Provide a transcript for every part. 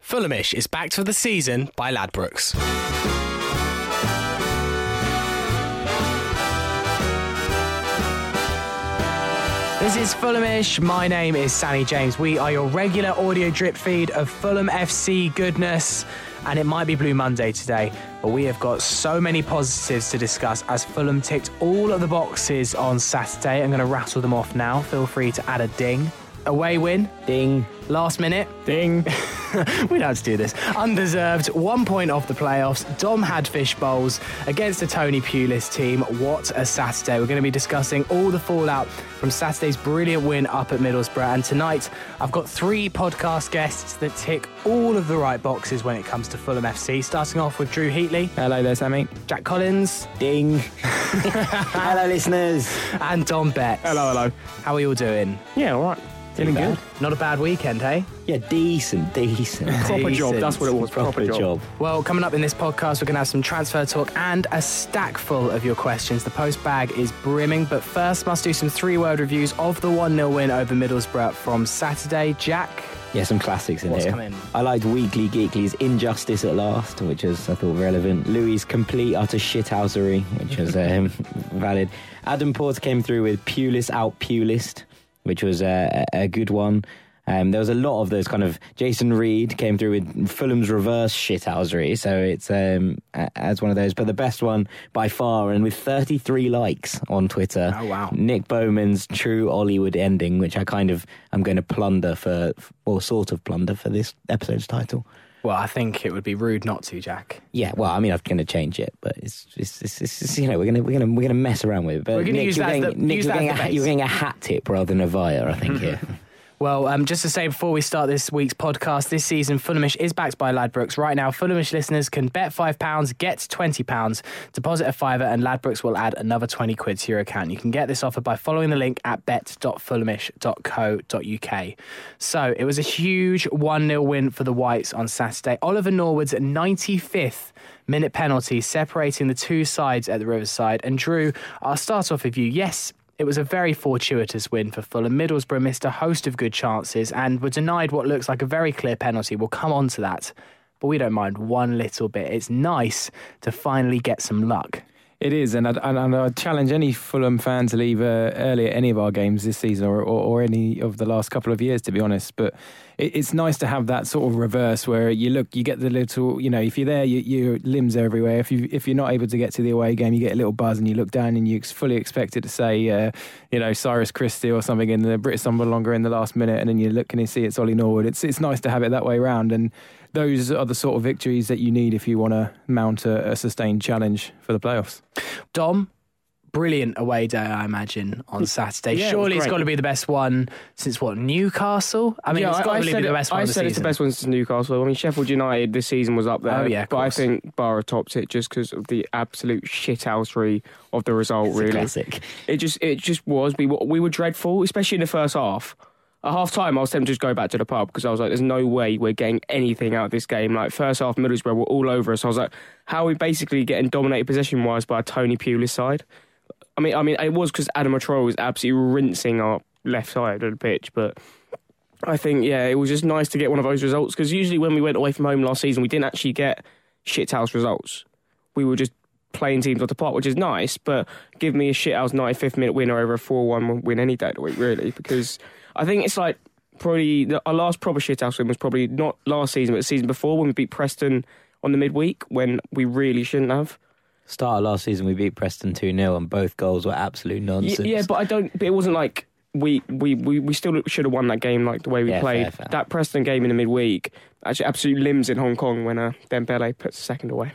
Fulhamish is backed for the season by Ladbrokes. This is Fulhamish. My name is Sammy James. We are your regular audio drip feed of Fulham FC goodness. And it might be Blue Monday today, but we have got so many positives to discuss as Fulham ticked all of the boxes on Saturday. I'm going to rattle them off now. Feel free to add a ding. Away win. Ding. Last minute. Ding. We don't have to do this. Undeserved. 1 point off the playoffs. Dom had fish bowls against the Tony Pulis team. What a Saturday. We're going to be discussing all the fallout from Saturday's brilliant win up at Middlesbrough. And tonight, I've got three podcast guests that tick all of the right boxes when it comes to Fulham FC. Starting off with Drew Heatley. Hello there, Sammy. Jack Collins. Ding. Hello, listeners. And Dom Betts. Hello, hello. How are you all doing? Yeah, all right. Feeling good. Not a bad weekend, hey? Yeah, decent. Proper job, that's what it was, proper job. Well, coming up in this podcast, we're going to have some transfer talk and a stack full of your questions. The post bag is brimming, but first must do some three-word reviews of the 1-0 win over Middlesbrough from Saturday. Jack? Yeah, some classics in here. I liked Weekly Geekly's Injustice at Last, which is, I thought, relevant. Louis' Complete Utter Shithousery, which was valid. Adam Porter came through with Pulis Out Pulist, which was a good one. There was a lot of those kind of... Jason Reed came through with Fulham's reverse shithousery, so it's as one of those. But the best one by far, and with 33 likes on Twitter, oh, wow. Nick Bowman's True Hollywood Ending, which I kind of... I'm going to plunder for... or sort of plunder for this episode's title. Well, I think it would be rude not to, Jack. Yeah, well, I mean, I'm going to change it, but it's you know, we're going to mess around with it. But we're going to use that. You're getting a hat tip rather than a vire, I think. Here. Well, just to say before we start this week's podcast, this season Fulhamish is backed by Ladbrokes. Right now, Fulhamish listeners can bet £5, get £20, deposit a fiver, and Ladbrokes will add another £20 to your account. You can get this offer by following the link at bet.fulhamish.co.uk. So it was a huge 1-0 win for the Whites on Saturday. Oliver Norwood's 95th minute penalty separating the two sides at the Riverside. And Drew, I'll start off with you. Yes, it was a very fortuitous win for Fulham. Middlesbrough missed a host of good chances and were denied what looks like a very clear penalty. We'll come on to that, but we don't mind one little bit. It's nice to finally get some luck. It is, and I'd challenge any Fulham fan to leave early at any of our games this season or any of the last couple of years, to be honest. But it's nice to have that sort of reverse where you get the little, you know, if you're there, your limbs are everywhere. If you're not able to get to the away game, you get a little buzz and you look down and you fully expect it to say, Cyrus Christie or something in the Britt Assombalonga in the last minute, and then you look and you see it's Ollie Norwood. It's nice to have it that way round, and those are the sort of victories that you need if you want to mount a sustained challenge for the playoffs. Dom, brilliant away day, I imagine, on Saturday. Yeah, surely it's got to be the best one since, what, Newcastle? I mean, yeah, it's got to be the best one of the season. I said it's the best one since Newcastle. I mean, Sheffield United this season was up there. Oh, yeah, but I think Barra topped it just because of the absolute shithousery of the result, it's really. A classic. It just was. We were dreadful, especially in the first half. At half-time, I was tempted to just go back to the pub because I was like, there's no way we're getting anything out of this game. Like, first half, Middlesbrough were all over us. I was like, how are we basically getting dominated possession-wise by a Tony Pulis side? I mean, it was because Adama Traoré was absolutely rinsing our left side of the pitch, but I think, yeah, it was just nice to get one of those results because usually when we went away from home last season, we didn't actually get shithouse results. We were just playing teams off the park, which is nice, but give me a shithouse 95th minute winner over a 4-1 win any day of the week, really, because... I think it's like probably our last proper shithouse win was probably not last season, but the season before when we beat Preston on the midweek when we really shouldn't have. Start of last season, we beat Preston 2-0 and both goals were absolute nonsense. Yeah, but I don't. But it wasn't like we still should have won that game like the way we played. Fair. That Preston game in the midweek, actually absolute limbs in Hong Kong when Dembele puts the second away.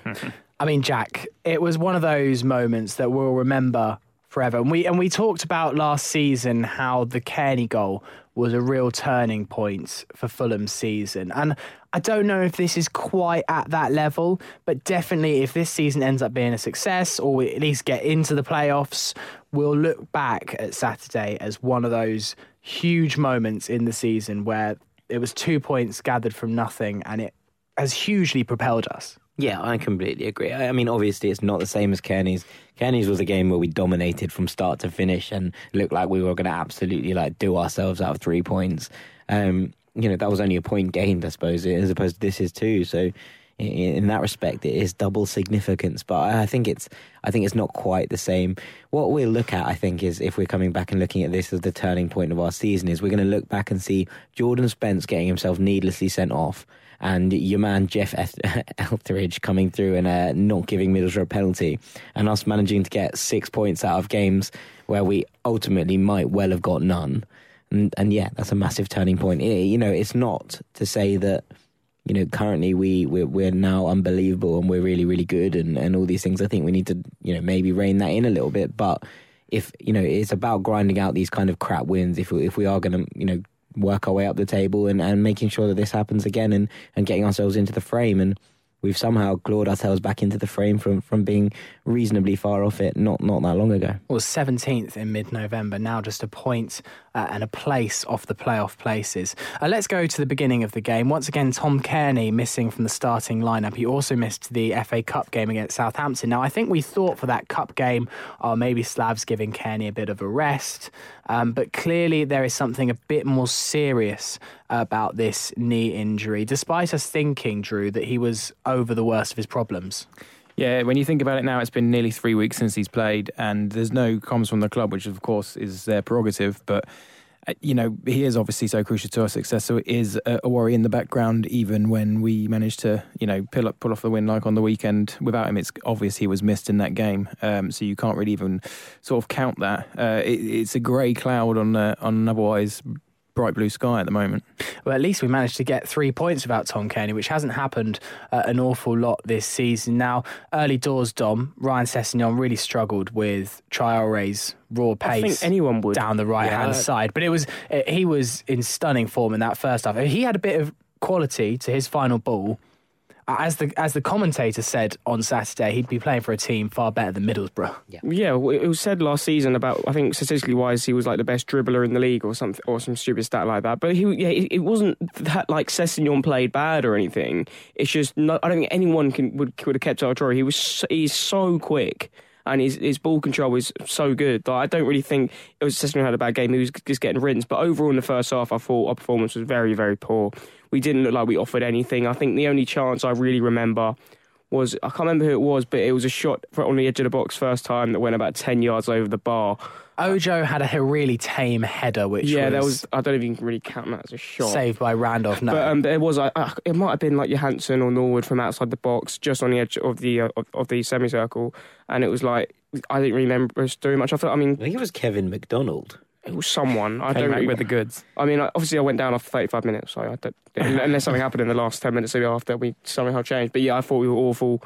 I mean, Jack, it was one of those moments that we'll remember forever. And we talked about last season how the Cairney goal was a real turning point for Fulham's season. And I don't know if this is quite at that level, but definitely if this season ends up being a success, or we at least get into the playoffs, we'll look back at Saturday as one of those huge moments in the season where it was 2 points gathered from nothing, and it has hugely propelled us. Yeah, I completely agree. I mean, obviously, it's not the same as Kearney's. Kearney's was a game where we dominated from start to finish and looked like we were going to absolutely do ourselves out of 3 points. That was only a point gained, I suppose, as opposed to this is two. So, in that respect, it is double significance. But I think it's not quite the same. What we'll look at, I think, is if we're coming back and looking at this as the turning point of our season, is we're going to look back and see Jordan Spence getting himself needlessly sent off, and your man Jeff Etheridge coming through and not giving Middlesbrough a penalty, and us managing to get 6 points out of games where we ultimately might well have got none. And yeah, that's a massive turning point. It's not to say that, currently we're now unbelievable and we're really, really good and all these things. I think we need to, maybe rein that in a little bit. But if, it's about grinding out these kind of crap wins if we are going to, work our way up the table and making sure that this happens again and getting ourselves into the frame. And we've somehow clawed ourselves back into the frame from being reasonably far off it not that long ago. Well, 17th in mid-November, now just a point and a place off the playoff places. Let's go to the beginning of the game. Once again, Tom Cairney missing from the starting lineup. He also missed the FA Cup game against Southampton. Now, I think we thought for that Cup game, maybe Slav's giving Cairney a bit of a rest. But clearly there is something a bit more serious about this knee injury, despite us thinking, Drew, that he was over the worst of his problems. Yeah, when you think about it now, it's been nearly 3 weeks since he's played, and there's no comms from the club, which of course is their prerogative, but he is obviously so crucial to our success, so it is a worry in the background, even when we managed to, pull off the win like on the weekend. Without him, it's obvious he was missed in that game, so you can't really even sort of count that. It's a grey cloud on an otherwise bright blue sky at the moment. Well, at least we managed to get 3 points without Tom Cairney, which hasn't happened an awful lot this season. Now, early doors, Dom, Ryan Sessegnon really struggled with Traoré's raw pace. I think anyone would. Down the right-hand side. But he was in stunning form in that first half. He had a bit of quality to his final ball. As the commentator said on Saturday, he'd be playing for a team far better than Middlesbrough. Yeah, it was said last season about, I think statistically wise, he was the best dribbler in the league or something, or some stupid stat like that. But it wasn't that Sessegnon played bad or anything. It's just not, I don't think anyone would have kept Traoré. He's so quick. And his ball control was so good. I don't really think it was Sessegnon had a bad game. He was just getting rinsed. But overall, in the first half, I thought our performance was very, very poor. We didn't look like we offered anything. I think the only chance I really remember was, I can't remember who it was, but it was a shot on the edge of the box first time that went about 10 yards over the bar. Ojo had a really tame header, which was I don't even really count that as a shot. Saved by Randolph. No, but it was. It might have been Johansson or Norwood from outside the box, just on the edge of the semicircle, and it was I didn't remember doing much. I think it was Kevin McDonald. It was someone. I don't remember the goods. I mean, obviously, I went down after 35 minutes, so I don't, unless something happened in the last 10 minutes after we somehow changed. But yeah, I thought we were awful.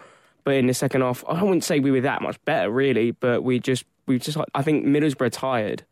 But in the second half, I wouldn't say we were that much better, really. But we just, I think Middlesbrough tired,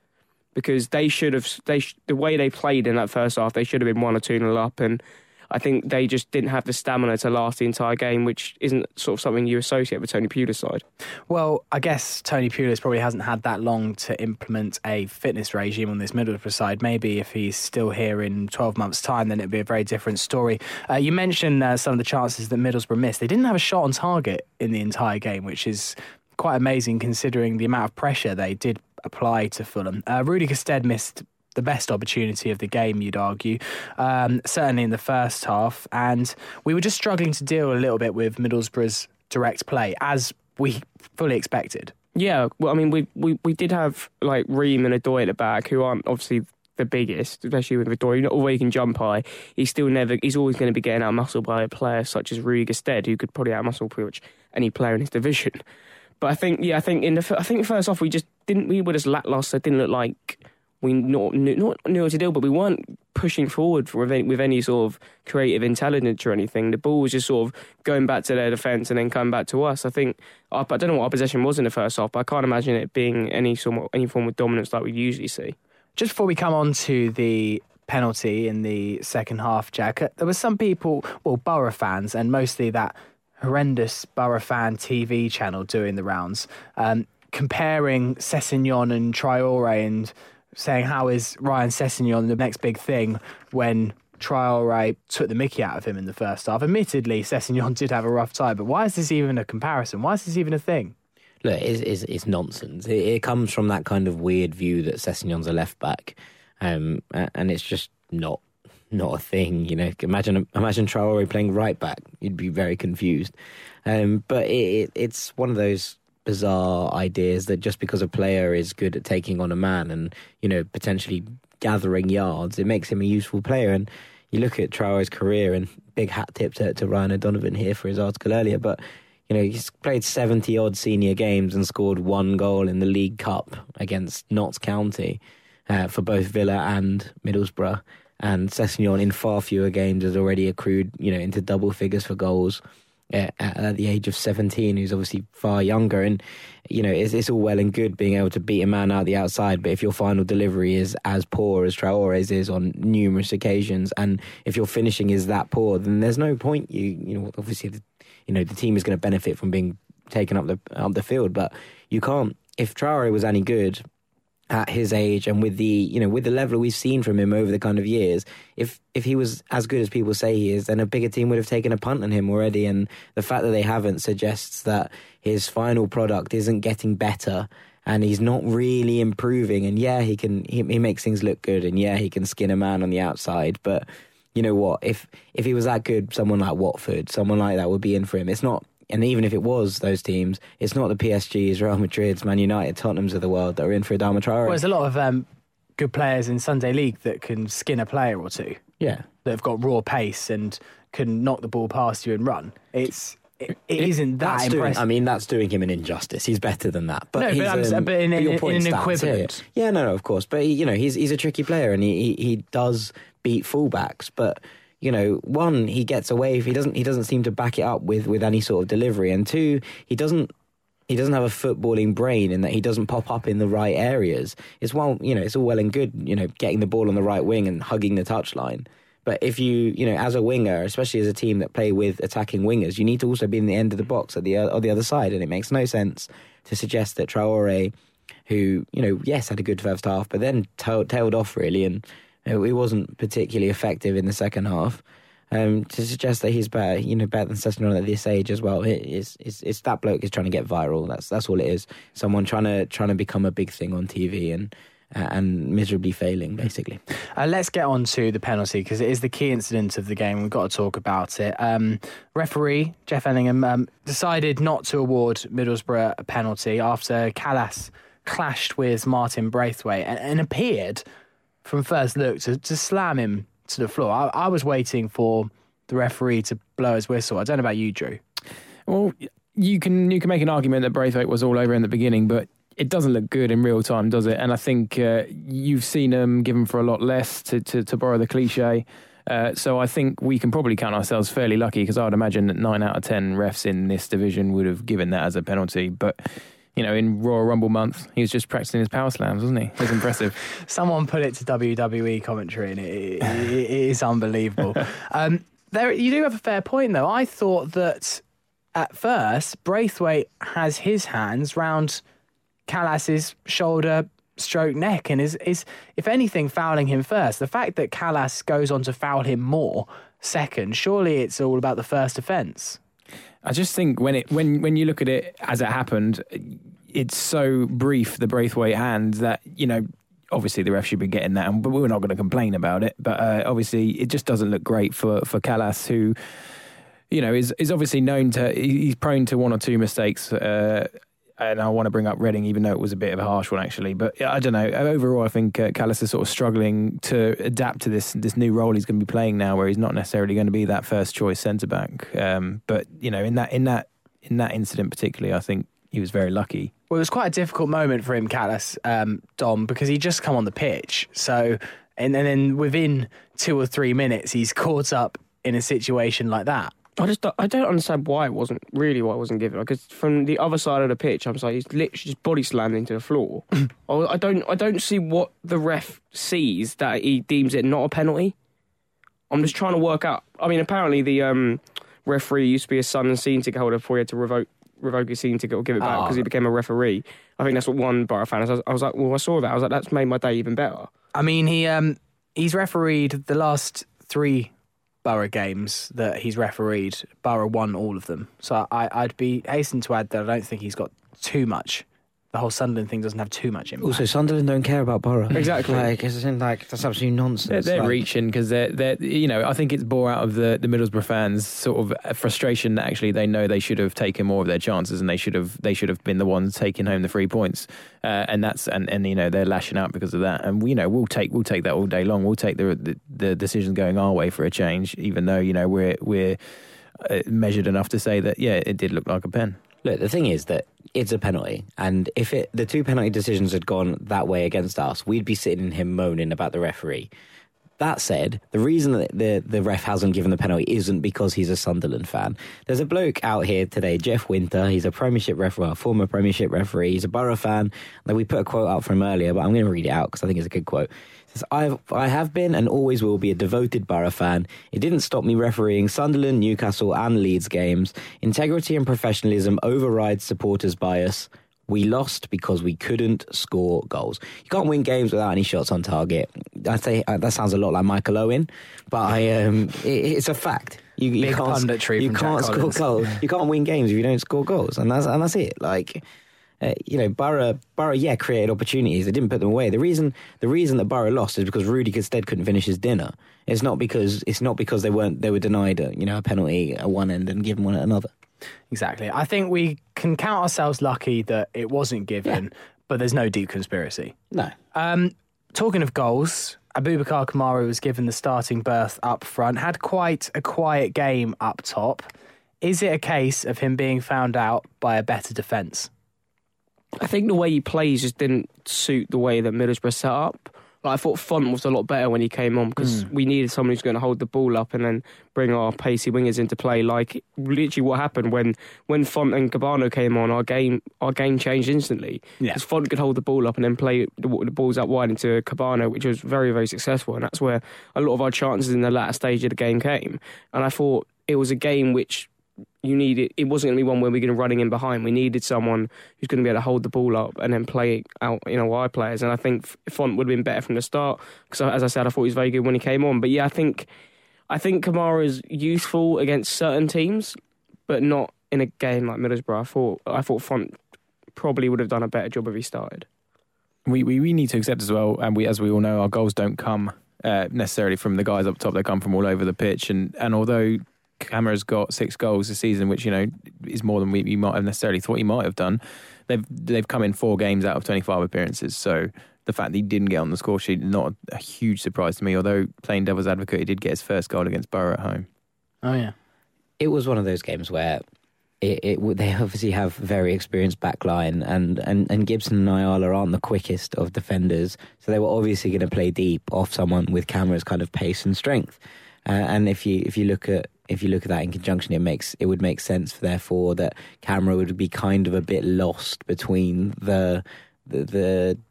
because the way they played in that first half, they should have been 1 or 2-0 up, and I think they just didn't have the stamina to last the entire game, which isn't sort of something you associate with Tony Pulis' side. Well, I guess Tony Pulis probably hasn't had that long to implement a fitness regime on this Middlesbrough side. Maybe if he's still here in 12 months' time, then it'd be a very different story. You mentioned some of the chances that Middlesbrough missed. They didn't have a shot on target in the entire game, which is quite amazing considering the amount of pressure they did apply to Fulham. Rudy Gusted missed the best opportunity of the game, you'd argue, certainly in the first half. And we were just struggling to deal a little bit with Middlesbrough's direct play, as we fully expected. Yeah, well, I mean, we did have Ream and Adoy at the back, who aren't obviously the biggest, especially with Adoy. Although he can jump high, he's always going to be getting out-muscled by a player such as Rui Gusted, who could probably out-muscle pretty much any player in his division. But I think first off, we were just lacklustre. It didn't look like we not knew what to do, but we weren't pushing forward with any sort of creative intelligence or anything. The ball was just sort of going back to their defence and then coming back to us. I don't know what our possession was in the first half, but I can't imagine it being any form of dominance like we usually see. Just before we come on to the penalty in the second half, Jack, there were some people, well, Borough fans, and mostly that horrendous Borough fan TV channel doing the rounds, comparing Sessegnon and Traoré and saying how is Ryan Sessegnon the next big thing when Traoré took the mickey out of him in the first half. Admittedly, Sessegnon did have a rough time, but why is this even a comparison? Why is this even a thing? Look, it's nonsense. It comes from that kind of weird view that Sessegnon's a left-back, and it's just not a thing, you know. Imagine Traoré playing right-back. You'd be very confused. But it's one of those bizarre ideas that just because a player is good at taking on a man and, you know, potentially gathering yards, it makes him a useful player. And you look at Traoré's career, and big hat tip to Ryan O'Donovan here for his article earlier, but, you know, he's played 70-odd senior games and scored one goal in the League Cup against Notts County for both Villa and Middlesbrough. And Sessegnon, in far fewer games, has already accrued, you know, into double figures for goals at the age of 17, who's obviously far younger. And, you know, it's all well and good being able to beat a man out the outside, but if your final delivery is as poor as Traoré's is on numerous occasions, and if your finishing is that poor, then there's no point. You know, obviously, you know, the team is going to benefit from being taken up the field, but you can't. If Traoré was any good at his age and with the, you know, with the level we've seen from him over the kind of years, if he was as good as people say he is, then a bigger team would have taken a punt on him already. And the fact that they haven't suggests that his final product isn't getting better and he's not really improving. And yeah, he makes things look good, and yeah, he can skin a man on the outside, but you know what? If he was that good, someone like Watford, someone like that would be in for him. It's not, and even if it was those teams, it's not the PSGs, Real Madrids, Man United, Tottenhams of the world that are in for Adama Traoré. Well, there's a lot of good players in Sunday League that can skin a player or two. Yeah, that have got raw pace and can knock the ball past you and run. It isn't that impressive. That's doing him an injustice. He's better than that. But no, in an equivalent. Yeah, no, of course. But, you know, he's a tricky player, and he does beat fullbacks. But, you know, one, he gets away. He doesn't seem to back it up with any sort of delivery. And two, he doesn't have a footballing brain in that he doesn't pop up in the right areas. It's one, you know, it's all well and good, you know, getting the ball on the right wing and hugging the touchline. But if you know, as a winger, especially as a team that play with attacking wingers, you need to also be in the end of the box on the other side. And it makes no sense to suggest that Traoré, who, you know, yes, had a good first half, but then tailed off really, and he wasn't particularly effective in the second half. To suggest that he's better, you know, better than Sessegnon at this age as well, it's that bloke is trying to get viral. That's all it is. Someone trying to become a big thing on TV and miserably failing, basically. Let's get on to the penalty, because it is the key incident of the game. We've got to talk about it. Referee Jeff Ellingham decided not to award Middlesbrough a penalty after Kalas clashed with Martin Braithwaite and appeared from first look to slam him to the floor. I was waiting for the referee to blow his whistle. I don't know about you, Drew. Well, you can make an argument that Braithwaite was all over in the beginning, but it doesn't look good in real time, does it? And I think you've seen him given for a lot less, to borrow the cliche. So I think we can probably count ourselves fairly lucky, because I would imagine that 9 out of 10 refs in this division would have given that as a penalty. But, you know, in Royal Rumble month, he was just practicing his power slams, wasn't he? It was impressive. Someone put it to WWE commentary, and it is unbelievable. You do have a fair point, though. I thought that at first, Braithwaite has his hands round Kalas's shoulder, stroke, neck, and is if anything fouling him first. The fact that Kalas goes on to foul him more second, surely it's all about the first offence. I just think when you look at it as it happened, it's so brief, the Braithwaite hand, that, you know, obviously the ref should be getting that, but we're not going to complain about it. But obviously it just doesn't look great for Kalas, who, you know, is obviously he's prone to one or two mistakes. And I want to bring up Reading, even though it was a bit of a harsh one, actually. But I don't know. Overall, I think Kalas is sort of struggling to adapt to this new role he's going to be playing now, where he's not necessarily going to be that first choice centre back. But you know, in that incident particularly, I think he was very lucky. Well, it was quite a difficult moment for him, Kalas, Dom, because he just come on the pitch. So, and then within 2 or 3 minutes, he's caught up in a situation like that. I don't understand why it wasn't given. Because from the other side of the pitch, I'm like, he's literally just body slammed into the floor. I don't see what the ref sees that he deems it not a penalty. I'm just trying to work out. I mean, apparently the referee used to be a Sun and Scene ticket holder before he had to revoke his scene ticket or give it back because he became a referee. I think that's what one Borough fan is. I was like, well, I saw that. I was like, that's made my day even better. I mean, he's refereed the last three Borough games that he's refereed. Borough won all of them, so I'd be hastened to add that I don't think he's got too much. The whole Sunderland thing doesn't have too much impact. Also, Sunderland don't care about Borough. Exactly, that's absolute nonsense. They're reaching because they're I think it's bore out of the Middlesbrough fans' sort of frustration that actually they know they should have taken more of their chances and they should have been the ones taking home the 3 points, and they're lashing out because of that. And we'll take that all day long. We'll take the decisions going our way for a change, even though we're measured enough to say that it did look like a pen. Look, the thing is that it's a penalty, and if the two penalty decisions had gone that way against us, we'd be sitting in here moaning about the referee. That said, the reason that the ref hasn't given the penalty isn't because he's a Sunderland fan. There's a bloke out here today, Jeff Winter. He's a Premiership referee, former Premiership referee. He's a Borough fan. We put a quote out from him earlier, but I'm going to read it out because I think it's a good quote. I have been and always will be a devoted Borough fan. It didn't stop me refereeing Sunderland, Newcastle and Leeds games. Integrity and professionalism overrides supporters' bias. We lost because we couldn't score goals. You can't win games without any shots on target. I'd say that sounds a lot like Michael Owen, but it's a fact. You can't score goals. You can't win games if you don't score goals, and that's it. Borough created opportunities. They didn't put them away. The reason that Borough lost is because Rudy Gestead couldn't finish his dinner. It's not because they were denied a penalty at one end and given one at another. Exactly. I think we can count ourselves lucky that it wasn't given, but there's no deep conspiracy. No. Talking of goals, Abubakar Kamara was given the starting berth up front. Had quite a quiet game up top. Is it a case of him being found out by a better defence? I think the way he plays just didn't suit the way that Middlesbrough set up. I thought Font was a lot better when he came on because we needed someone who's going to hold the ball up and then bring our pacey wingers into play. Like literally, what happened when Font and Kebano came on, our game changed instantly because Font could hold the ball up and then play the balls out wide into Kebano, which was very, very successful, and that's where a lot of our chances in the latter stage of the game came. And I thought it was a game which you needed. It wasn't going to be one where we're going to be running in behind. We needed someone who's going to be able to hold the ball up and then play out, our players. And I think Font would have been better from the start because, as I said, I thought he was very good when he came on. But I think Kamara is useful against certain teams, but not in a game like Middlesbrough. I thought Font probably would have done a better job if he started. We need to accept as well, and as we all know, our goals don't come necessarily from the guys up top. They come from all over the pitch, and although Kamara's got 6 goals this season, which is more than we might have necessarily thought he might have done. They've come in 4 games out of 25 appearances, so the fact that he didn't get on the score sheet, not a huge surprise to me. Although playing devil's advocate, he did get his first goal against Borough at home. Oh yeah, it was one of those games where they obviously have very experienced backline, and Gibson and Ayala aren't the quickest of defenders, so they were obviously going to play deep off someone with Kamara's kind of pace and strength. And if you look at that in conjunction, it would make sense, therefore, that Kamara would be kind of a bit lost between the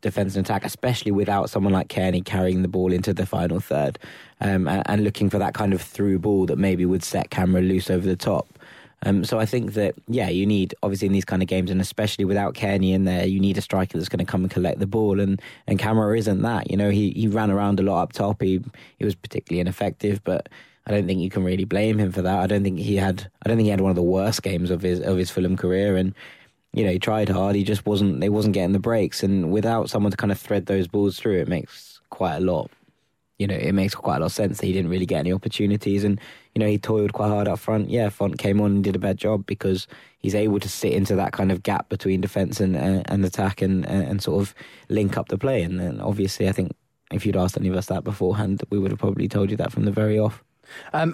defence and attack, especially without someone like Cairney carrying the ball into the final third, and looking for that kind of through ball that maybe would set Kamara loose over the top. So I think that, you need, obviously in these kind of games, and especially without Cairney in there, you need a striker that's going to come and collect the ball, and Kamara isn't that. He ran around a lot up top. He was particularly ineffective, but I don't think you can really blame him for that. I don't think he had one of the worst games of his Fulham career, and he tried hard. He just wasn't. They wasn't getting the breaks, and without someone to kind of thread those balls through, it makes quite a lot. It makes quite a lot of sense that he didn't really get any opportunities, and he toiled quite hard up front. Yeah, Font came on and did a bad job because he's able to sit into that kind of gap between defence and attack, and sort of link up the play. And then obviously, I think if you'd asked any of us that beforehand, we would have probably told you that from the very off.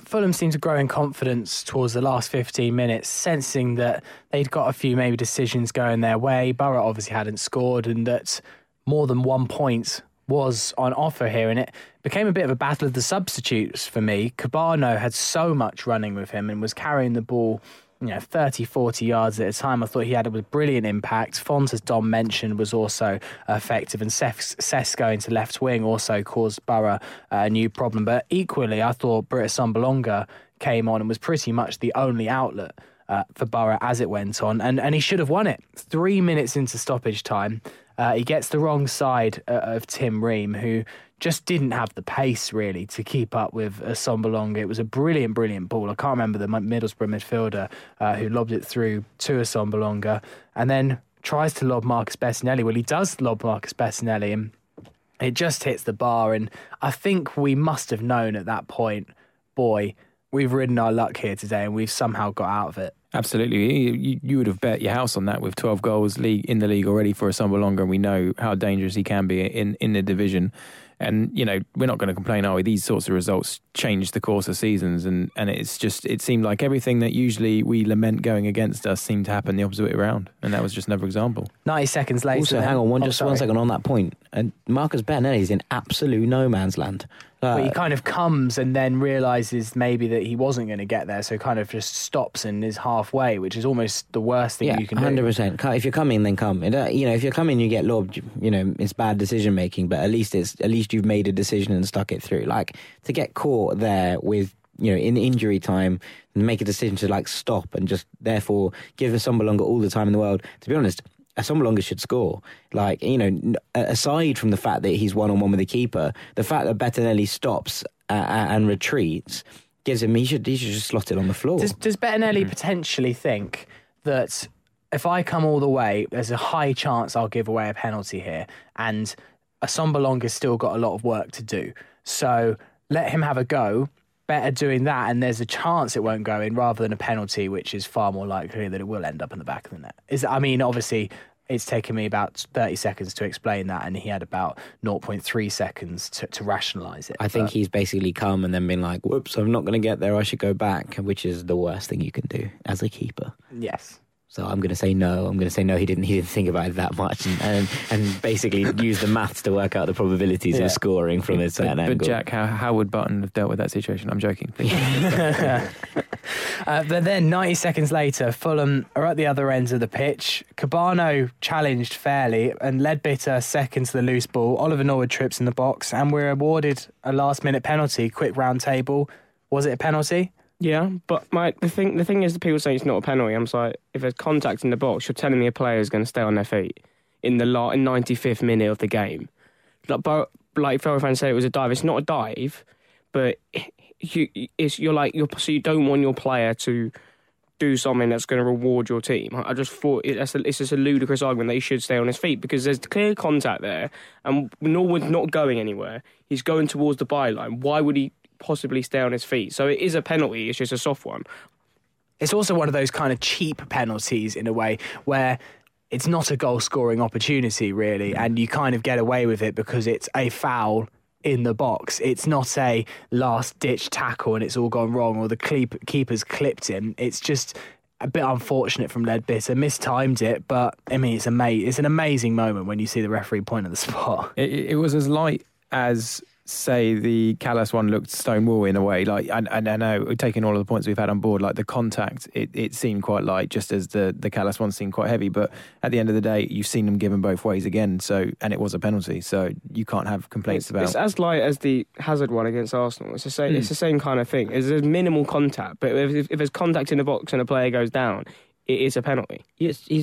Fulham seemed to grow in confidence towards the last 15 minutes, sensing that they'd got a few maybe decisions going their way. Borough obviously hadn't scored, and that more than 1 point was on offer here, and it became a bit of a battle of the substitutes for me. Kebano had so much running with him and was carrying the ball, 30, 40 yards at a time. I thought he had a brilliant impact. Font, as Dom mentioned, was also effective, and Sess going to left wing also caused Borough a new problem. But equally, I thought Britt Assombalonga came on and was pretty much the only outlet for Borough as it went on, and he should have won it. 3 minutes into stoppage time, he gets the wrong side of Tim Ream, who just didn't have the pace really to keep up with Assombalonga. It was a brilliant ball. I can't remember the Middlesbrough midfielder who lobbed it through to Assombalonga, and then tries to lob Marcus Bettinelli. Well, he does lob Marcus Bettinelli, and it just hits the bar. And I think we must have known at that point, boy, we've ridden our luck here today and we've somehow got out of it. Absolutely. You would have bet your house on that with 12 goals in the league already for Assombalonga, and we know how dangerous he can be in the division. And, we're not going to complain, are we? These sorts of results change the course of seasons, and it's just, it seemed like everything that usually we lament going against us seemed to happen the opposite way around, and that was just another example. 90 seconds later. Also, hang on, one second on that point. And Marcus Bettinelli is in absolute no man's land. But he kind of comes and then realises maybe that he wasn't going to get there, so kind of just stops and is halfway, which is almost the worst thing you can do. Yeah, 100%. If you're coming, then come. If you're coming, you get lobbed. It's bad decision making, but at least you've made a decision and stuck it through. Like, to get caught there with in injury time and make a decision to stop and just therefore give Assombalonga all the time in the world. To be honest, Assombalonga should score. Aside from the fact that he's one-on-one with the keeper, the fact that Bettinelli stops and retreats gives him... He should just slot it on the floor. Does Bettinelli potentially think that if I come all the way, there's a high chance I'll give away a penalty here, and Assombalonga's still got a lot of work to do? So let him have a go. Better doing that, and there's a chance it won't go in, rather than a penalty, which is far more likely that it will end up in the back of the net. Obviously, it's taken me about 30 seconds to explain that, and he had about 0.3 seconds to rationalise it. I think he's basically come and then been like, whoops, I'm not going to get there, I should go back, which is the worst thing you can do as a keeper. Yes. So I'm going to say no, he didn't think about it that much and basically use the maths to work out the probabilities of scoring from a certain angle. But Jack, how would Button have dealt with that situation? I'm joking. But then 90 seconds later, Fulham are at the other end of the pitch. Kebano challenged fairly, and Ledbetter seconds the loose ball. Oliver Norwood trips in the box, and we're awarded a last-minute penalty. Quick round table. Was it a penalty? Yeah, but the thing is that people say it's not a penalty. I'm like, if there's contact in the box, you're telling me a player is going to stay on their feet in the 95th minute of the game. But fellow fans said, it was a dive. It's not a dive, but you don't want your player to do something that's going to reward your team. I just thought it's just a ludicrous argument that he should stay on his feet, because there's clear contact there, and Norwood's not going anywhere. He's going towards the byline. Why would he possibly stay on his feet? So it is a penalty, it's just a soft one. It's also one of those kind of cheap penalties in a way where it's not a goal scoring opportunity really, and you kind of get away with it because it's a foul in the box. It's not a last ditch tackle and it's all gone wrong, or the keeper's clipped him. It's just a bit unfortunate from Ledbetter, mistimed it, but I mean it's an amazing moment when you see the referee point at the spot. It was as light as, say, the Kalas one looked stonewall in a way. And I know, taking all of the points we've had on board, the contact, it seemed quite light, just as the Kalas one seemed quite heavy. But at the end of the day, you've seen them given both ways again, and it was a penalty, so you can't have complaints about it. It's as light as the Hazard one against Arsenal. It's the same kind of thing. There's minimal contact, but if there's contact in the box and a player goes down, it is a penalty. He's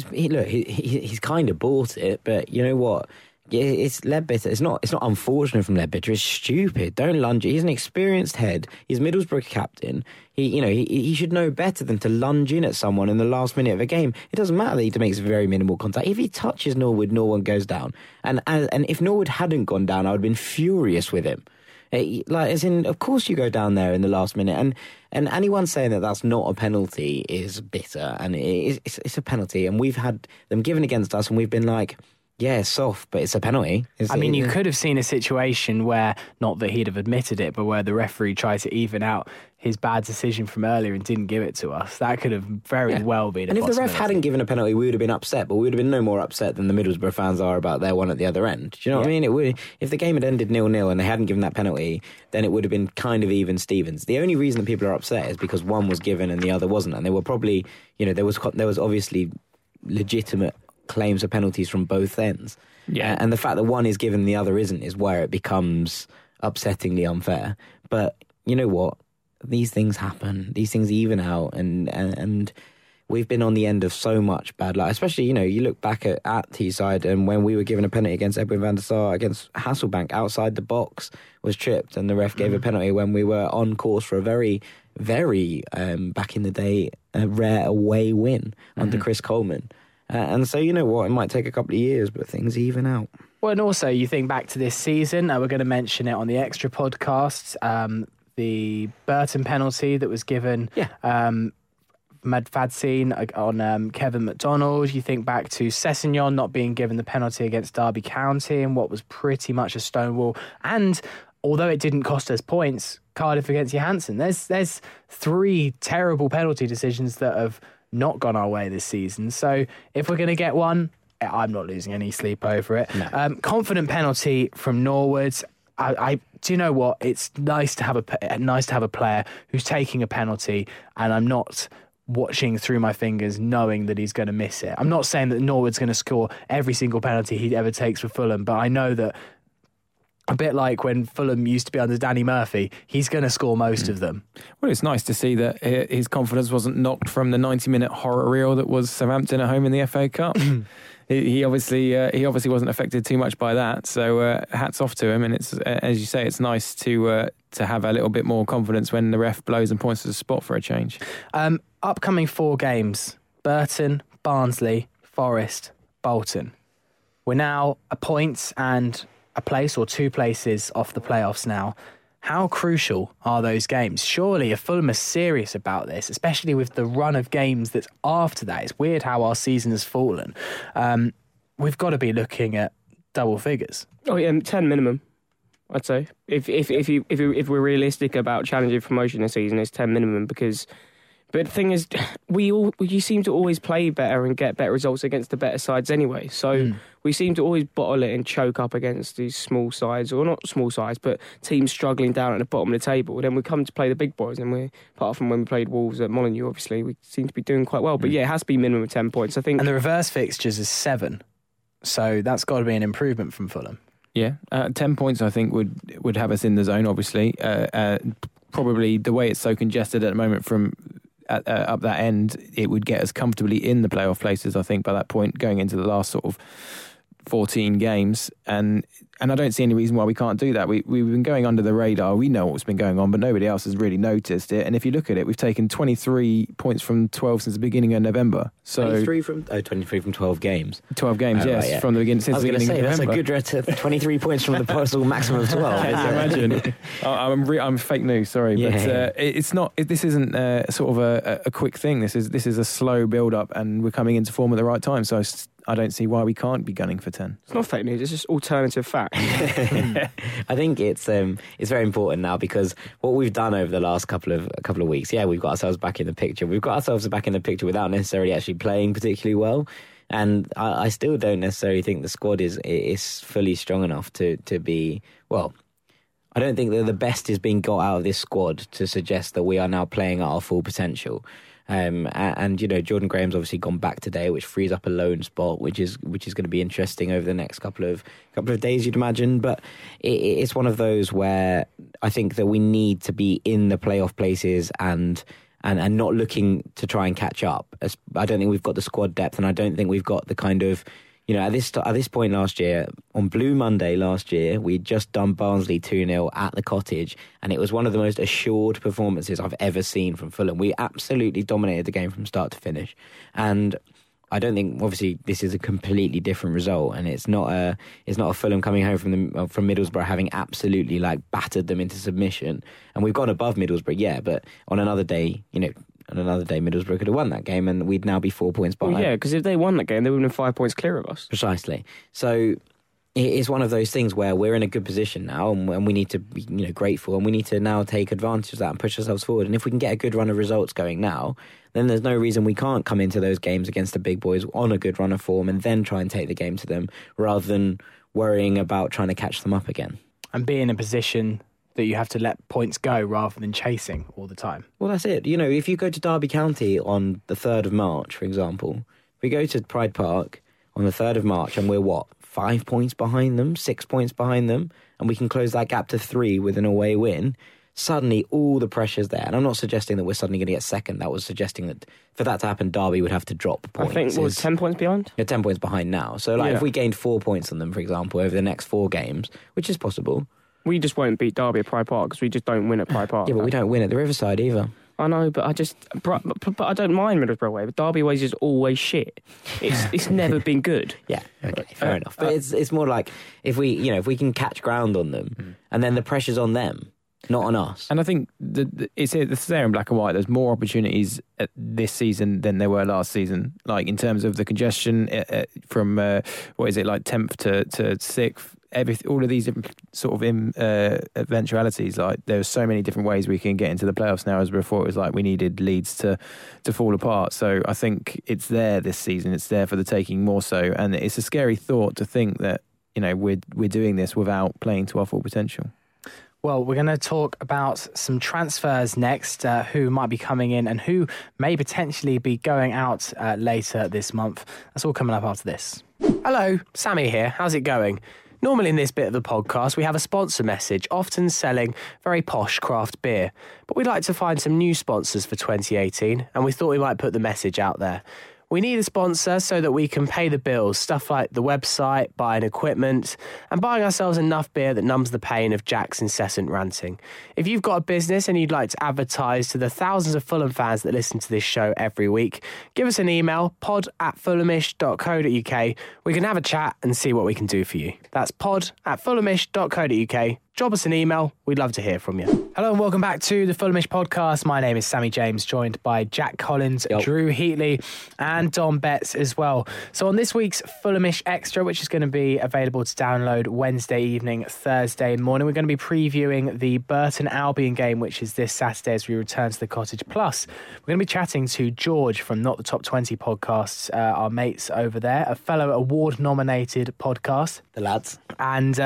kind of bought it, but you know what? It's Ledbetter. It's not unfortunate from Ledbetter. It's stupid. Don't lunge it. He's an experienced head. He's Middlesbrough captain. He should know better than to lunge in at someone in the last minute of a game. It doesn't matter that he makes very minimal contact. If he touches Norwood, Norwood goes down. And if Norwood hadn't gone down, I would have been furious with him. Of course you go down there in the last minute. And anyone saying that that's not a penalty is bitter. And it's a penalty. And we've had them given against us, and we've been like, yeah, soft, but it's a penalty. You could have seen a situation where, not that he'd have admitted it, but where the referee tried to even out his bad decision from earlier and didn't give it to us. That could have very well been a possibility. And if the ref hadn't given a penalty, we would have been upset, but we would have been no more upset than the Middlesbrough fans are about their one at the other end. Do you know what I mean? It would, if the game had ended 0-0 and they hadn't given that penalty, then it would have been kind of even Stevens. The only reason that people are upset is because one was given and the other wasn't, and they were probably, you know, there was obviously legitimate claims of penalties from both ends. Yeah. And the fact that one is given and the other isn't is where it becomes upsettingly unfair. But you know what? These things happen. These things even out, and we've been on the end of so much bad luck. Especially, you know, you look back at Teesside, and when we were given a penalty against Edwin van der Sar against Hasselbank, outside the box was tripped, and the ref gave a penalty when we were on course for a very, very back in the day a rare away win under Chris Coleman. And so, you know what? It might take a couple of years, but things even out. Well, and also you think back to this season. We're going to mention it on the extra podcasts. The Burton penalty that was given Madfadzine on Kevin McDonald. You think back to Sessegnon not being given the penalty against Derby County and what was pretty much a stonewall. And although it didn't cost us points, Cardiff against Johansson. There's three terrible penalty decisions that have not gone our way this season. So if we're going to get one, I'm not losing any sleep over it. No. Confident penalty from Norwood. I do you know what? It's nice to have a player who's taking a penalty, and I'm not watching through my fingers knowing that he's going to miss it. I'm not saying that Norwood's going to score every single penalty he ever takes for Fulham, but I know that a bit like when Fulham used to be under Danny Murphy, he's going to score most of them. Well, it's nice to see that his confidence wasn't knocked from the 90-minute horror reel that was Southampton at home in the FA Cup. He obviously wasn't affected too much by that. So hats off to him. And it's as you say, it's nice to have a little bit more confidence when the ref blows and points to the spot for a change. Upcoming 4 games: Burton, Barnsley, Forest, Bolton. We're now a point and a place or 2 places off the playoffs now. How crucial are those games? Surely if Fulham are serious about this, especially with the run of games that's after that, it's weird how our season has fallen. We've got to be looking at double figures. Oh yeah, 10 minimum, I'd say. If we're realistic about challenging promotion this season, it's 10 minimum because. But the thing is, you seem to always play better and get better results against the better sides anyway. So we seem to always bottle it and choke up against these small sides, or not small sides, but teams struggling down at the bottom of the table. Then we come to play the big boys, and we, apart from when we played Wolves at Molineux, obviously, we seem to be doing quite well. But yeah, it has to be minimum of 10 points, I think. And the reverse fixtures is 7, so that's got to be an improvement from Fulham. Yeah, 10 points I think would have us in the zone, obviously. Probably the way it's so congested at the moment from... up that end, it would get us comfortably in the playoff places, I think, by that point, going into the last sort of 14 games. And I don't see any reason why we can't do that. We've been going under the radar. We know what's been going on, but nobody else has really noticed it. And if you look at it, we've taken 23 points from 12 since the beginning of November. So 23 from 12 games. 12 games, yes, right, yeah. From the beginning. Since I was going to say, that's November. A good rate. 23 points from the possible maximum of 12. Can you imagine? I'm fake news, sorry, but it's not. This isn't sort of a quick thing. This is a slow build up, and we're coming into form at the right time. So I don't see why we can't be gunning for 10. It's not fake news, it's just alternative fact. I think it's very important now because what we've done over the last couple of weeks, we've got ourselves back in the picture. We've got ourselves back in the picture without necessarily actually playing particularly well. And I still don't necessarily think the squad is fully strong enough to be, well, I don't think that the best is being got out of this squad to suggest that we are now playing at our full potential. And you know, Jordan Graham's obviously gone back today, which frees up a loan spot, which is going to be interesting over the next couple of days, you'd imagine. But it's one of those where I think that we need to be in the playoff places and not looking to try and catch up. I don't think we've got the squad depth, and I don't think we've got the kind of, you know, at this point last year, on Blue Monday last year, we'd just done Barnsley 2-0 at the Cottage, and it was one of the most assured performances I've ever seen from Fulham. We absolutely dominated the game from start to finish. And I don't think, obviously, this is a completely different result, and it's not a Fulham coming home from Middlesbrough having absolutely battered them into submission. And we've gone above Middlesbrough, but on another day, you know, Middlesbrough could have won that game, and we'd now be 4 points behind. Because if they won that game, they would have been 5 points clear of us. Precisely. So it is one of those things where we're in a good position now, and we need to be, you know, grateful, and we need to now take advantage of that and push ourselves forward. And if we can get a good run of results going now, then there's no reason we can't come into those games against the big boys on a good run of form and then try and take the game to them, rather than worrying about trying to catch them up again. And be in a position that you have to let points go rather than chasing all the time. Well, that's it. You know, if you go to Derby County on the 3rd of March, for example, we go to Pride Park on the 3rd of March and we're what? 5 points behind them, 6 points behind them, and we can close that gap to 3 with an away win. Suddenly all the pressure's there. And I'm not suggesting that we're suddenly going to get second. That was suggesting that for that to happen, Derby would have to drop points. I think, what, 10 points behind? Yeah, 10 points behind now. So like, if we gained 4 points on them, for example, over the next 4 games, which is possible. We just won't beat Derby at Pride Park because we just don't win at Pride Park. Yeah, but we don't win at the Riverside either. I know, but I don't mind Middlesbrough away, but Derby away is just always shit. It's never been good. Yeah, okay, fair enough. But it's more like if we can catch ground on them, and then the pressure's on them, not on us. And I think it's there in black and white. There's more opportunities this season than there were last season. Like in terms of the congestion from 10th to 6th. All of these sort of eventualities, like there are so many different ways we can get into the playoffs now, as before it was like we needed Leeds to fall apart. So I think it's there this season, it's there for the taking more so, and it's a scary thought to think that, you know, we're doing this without playing to our full potential. Well, we're going to talk about some transfers next, who might be coming in and who may potentially be going out later this month. That's all coming up after this. Hello, Sammy here, how's it going? Normally in this bit of the podcast, we have a sponsor message, often selling very posh craft beer. But we'd like to find some new sponsors for 2018, and we thought we might put the message out there. We need a sponsor so that we can pay the bills, stuff like the website, buying equipment, and buying ourselves enough beer that numbs the pain of Jack's incessant ranting. If you've got a business and you'd like to advertise to the thousands of Fulham fans that listen to this show every week, give us an email, pod@fulhamish.co.uk. We can have a chat and see what we can do for you. That's pod@fulhamish.co.uk. Drop us an email. We'd love to hear from you. Hello and welcome back to the Fulhamish podcast. My name is Sammy James, joined by Jack Collins, Drew Heatley and Dom Betts as well. So on this week's Fulhamish Extra, which is going to be available to download Wednesday evening, Thursday morning, we're going to be previewing the Burton Albion game, which is this Saturday as we return to the Cottage. Plus, we're going to be chatting to George from Not The Top 20 podcasts, our mates over there, a fellow award-nominated podcast. The lads. And...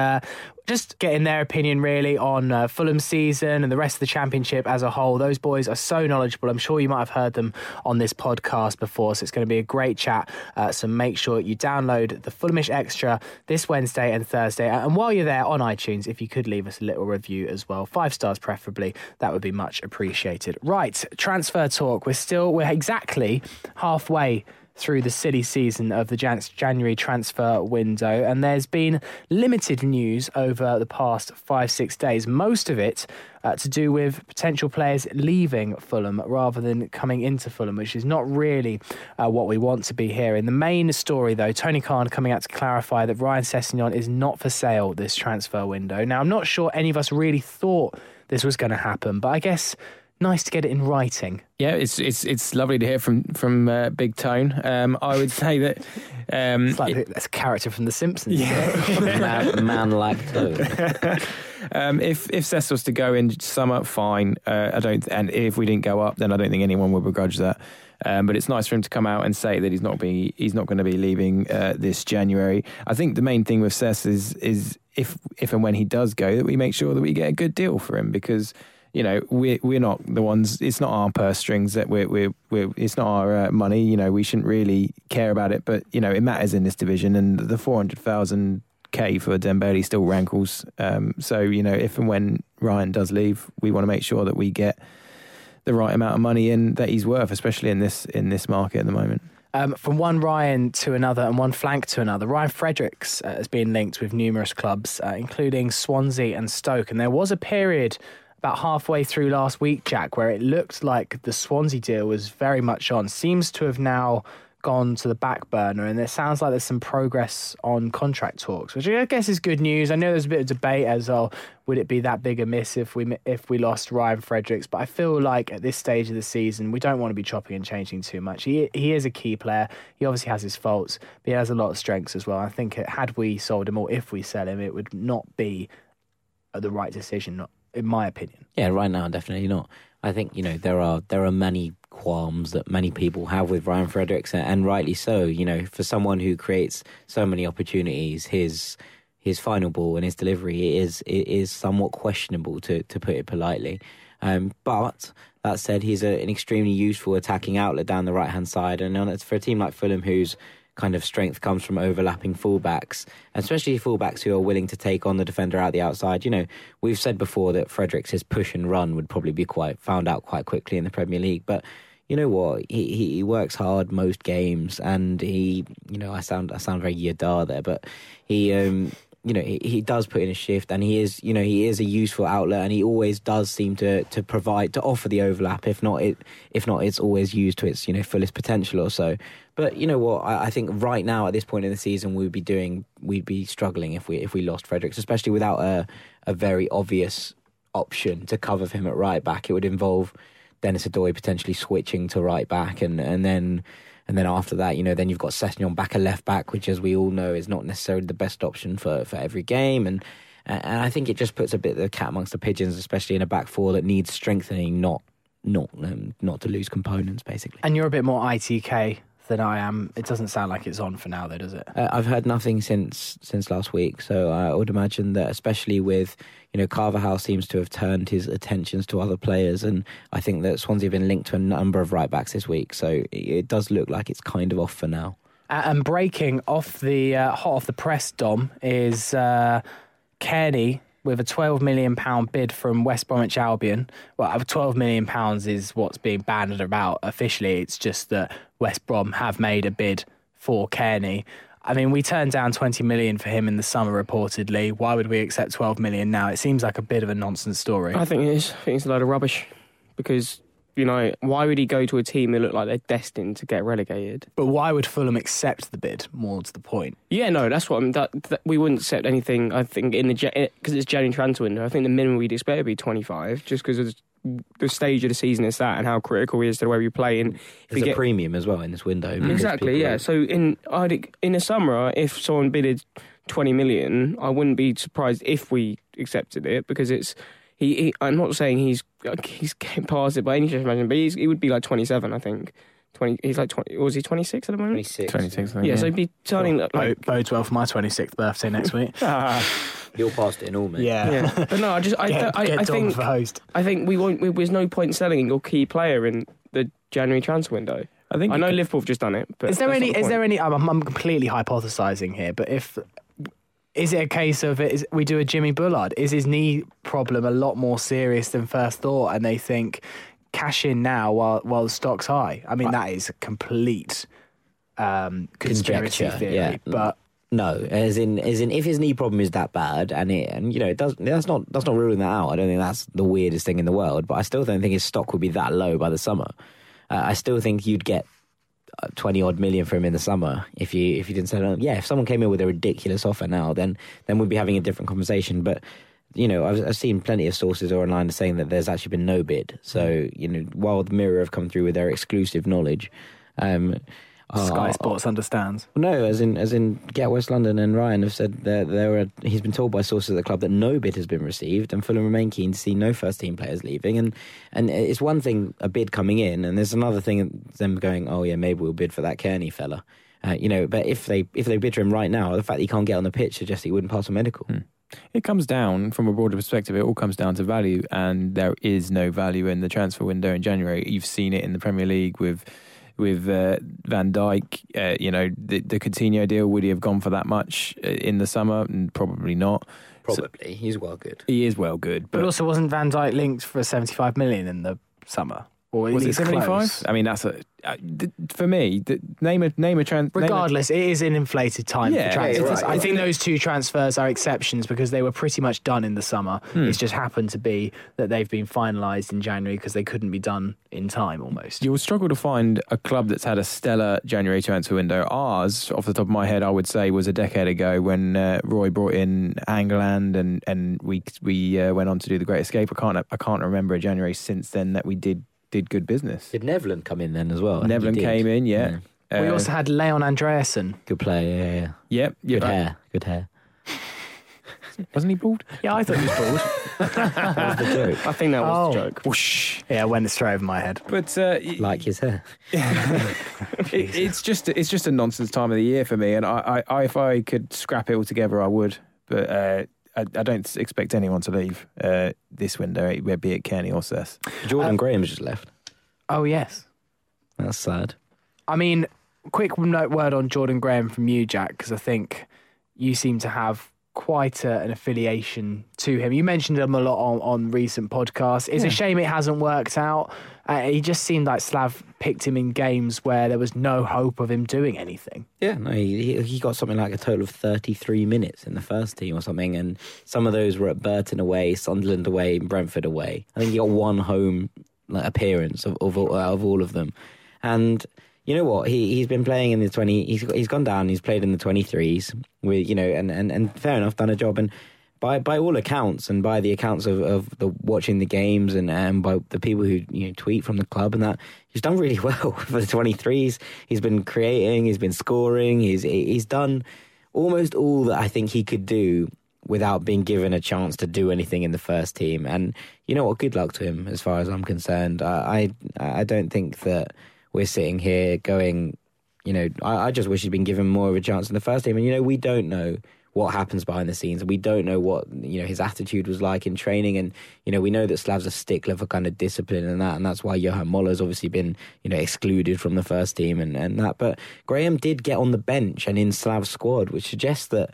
just getting their opinion, really, on Fulham's season and the rest of the Championship as a whole. Those boys are so knowledgeable. I'm sure you might have heard them on this podcast before, so it's going to be a great chat. So make sure you download the Fulhamish Extra this Wednesday and Thursday. And while you're there on iTunes, if you could leave us a little review as well, 5 stars preferably, that would be much appreciated. Right, transfer talk. We're exactly halfway through the silly season of the January transfer window, and there's been limited news over the past 5-6 days, most of it to do with potential players leaving Fulham rather than coming into Fulham, which is not really what we want to be hearing. The main story, though, Tony Cairney coming out to clarify that Ryan Sessegnon is not for sale this transfer window. Now, I'm not sure any of us really thought this was going to happen, but I guess nice to get it in writing. Yeah, it's lovely to hear from Big Tone. I would say that it's like that's a character from The Simpsons. Yeah. man like Tone. If Cess was to go in summer, fine. And if we didn't go up, then I don't think anyone would begrudge that. But it's nice for him to come out and say that he's not going to be leaving this January. I think the main thing with Cess is if and when he does go, that we make sure that we get a good deal for him, because, you know, we're not the ones. It's not our purse strings that we're it's not our money. You know, we shouldn't really care about it, but you know, it matters in this division. And the 400,000k for Dembele still rankles. So you know, if and when Ryan does leave, we want to make sure that we get the right amount of money in that he's worth, especially in this market at the moment. From one Ryan to another and one flank to another, Ryan Fredericks has been linked with numerous clubs, including Swansea and Stoke. And there was a period about halfway through last week, Jack, where it looked like the Swansea deal was very much on. Seems to have now gone to the back burner, and it sounds like there's some progress on contract talks, which I guess is good news. I know there's a bit of debate as well, would it be that big a miss if we lost Ryan Fredericks, but I feel like at this stage of the season we don't want to be chopping and changing too much. He is a key player. He obviously has his faults, but he has a lot of strengths as well. I think had we sold him, or if we sell him, it would not be the right decision, in my opinion. Yeah, right now definitely not. I think, you know, there are many qualms that many people have with Ryan Fredericks, and rightly so. You know, for someone who creates so many opportunities, his final ball and his delivery is somewhat questionable, to put it politely. But that said, he's an extremely useful attacking outlet down the right hand side, and it's for a team like Fulham, whose kind of strength comes from overlapping fullbacks, especially fullbacks who are willing to take on the defender out the outside. You know, we've said before that Fredericks' push and run would probably be quite found out quite quickly in the Premier League, but you know what? He works hard most games, and he, you know, I sound very Yadar there, but he does put in a shift, and he is a useful outlet, and he always does seem to provide, to offer the overlap. If not, it's always used to its fullest potential or so. But you know what? I think right now at this point in the season, we'd be struggling if we lost Fredericks, especially without a very obvious option to cover him at right back. It would involve Dennis Adoy potentially switching to right back, and then after that, then you've got Sessegnon back at left back, which, as we all know, is not necessarily the best option for every game. And I think it just puts a bit of the cat amongst the pigeons, especially in a back four that needs strengthening, not to lose components, basically. And you're a bit more ITK than I am. It doesn't sound like it's on for now, though, does it? I've heard nothing since last week, so I would imagine that, especially with, Carverhouse seems to have turned his attentions to other players, and I think that Swansea have been linked to a number of right-backs this week, so it does look like it's kind of off for now. And breaking off the hot off the press, Dom, is Cairney with a £12 million bid from West Bromwich Albion. Well, £12 million is what's being bandied about officially. It's just that West Brom have made a bid for Cairney. I mean, we turned down 20 million for him in the summer, reportedly. Why would we accept 12 million now? It seems like a bit of a nonsense story. I think it is. I think it's a load of rubbish. Because, why would he go to a team that look like they're destined to get relegated? But why would Fulham accept the bid, more to the point? Yeah, no, that's what I mean. That we wouldn't accept anything, I think, because it's January transfer window. I think the minimum we'd expect would be 25, just because of the stage of the season is that, and how critical it is to the way we play. And there's a premium as well in this window. Exactly, yeah. So in the summer, if someone bidded 20 million, I wouldn't be surprised if we accepted it, because it's... I'm not saying he's getting past it by any stretch, but he would be like 27, I think. He's like 20. Was he 26 at the moment? 26. Yeah, so he'd be turning bodes well for my 26th birthday next week. You'll pass it in all, mate. Yeah. But no, I think we won't. There's no point selling your key player in the January transfer window. I know Liverpool have just done it. But is there any? I'm completely hypothesising here, but if. Is it a case of we do a Jimmy Bullard? Is his knee problem a lot more serious than first thought, and they think cash in now while the stock's high? I mean, that is a complete conspiracy theory. Yeah. But no, as in, if his knee problem is that bad, that's not ruling that out. I don't think that's the weirdest thing in the world. But I still don't think his stock would be that low by the summer. I still think you'd get 20 odd million for him in the summer if you didn't sell him. Yeah, if someone came in with a ridiculous offer now, then we'd be having a different conversation. But I've seen plenty of sources online saying that there's actually been no bid. So while the Mirror have come through with their exclusive knowledge, Sky Sports understands. No, as in, Get West London and Ryan have said that he's been told by sources at the club that no bid has been received, and Fulham remain keen to see no first team players leaving. And it's one thing a bid coming in, and there's another thing them going, oh yeah, maybe we'll bid for that Cairney fella, But if they bid for him right now, the fact that he can't get on the pitch suggests he wouldn't pass a medical. It comes down, from a broader perspective, it all comes down to value, and there is no value in the transfer window in January. You've seen it in the Premier League with Van Dijk, the Coutinho deal. Would he have gone for that much in the summer? Probably not. Probably. So, he's well good. He is well good. But also, wasn't Van Dijk linked for 75 million in the summer? Or was it 75? I mean, that's a for me. Name a transfer. Regardless, it is an inflated time for transfers. Right. I think those two transfers are exceptions because they were pretty much done in the summer. It's just happened to be that they've been finalised in January because they couldn't be done in time. Almost, you'll struggle to find a club that's had a stellar January transfer window. Ours, off the top of my head, I would say was a decade ago when Roy brought in Angeland and we went on to do the Great Escape. I can't remember a January since then that we did good business. Did Nevland come in then as well? Nevland came in, yeah. We also had Leon Andreasen. Good player, yeah. Yep. Good hair. Wasn't he bald? Yeah, I thought he was bald. That was the joke. I think that was the joke. Whoosh. Yeah, went straight over my head. But like his hair. it's just a nonsense time of the year for me, and I if I could scrap it all together, I would. But I don't expect anyone to leave this window, be it Kearney or Sess. Jordan Graham's just left. Oh, yes. That's sad. I mean, quick word on Jordan Graham from you, Jack, because I think you seem to have quite an affiliation to him. You mentioned him a lot on recent podcasts. It's a shame it hasn't worked out. He just seemed like Slav picked him in games where there was no hope of him doing anything. Yeah, no, he got something like a total of 33 minutes in the first team or something, and some of those were at Burton away, Sunderland away, Brentford away. I think he got one home appearance of all of them. And you know what? He's been playing in the 20. He's gone down. He's played in the 23s. With and fair enough, done a job. And by all accounts, and by the accounts of the watching the games, and by the people who tweet from the club and that, he's done really well for the 23s. He's been creating. He's been scoring. He's done almost all that I think he could do without being given a chance to do anything in the first team. And you know what? Good luck to him. As far as I'm concerned, I don't think that we're sitting here going, I just wish he'd been given more of a chance in the first team. And, we don't know what happens behind the scenes. We don't know what, his attitude was like in training. And, we know that Slav's a stickler for kind of discipline and that. And that's why Johan Moller's obviously been, excluded from the first team and that. But Graham did get on the bench and in Slav's squad, which suggests that,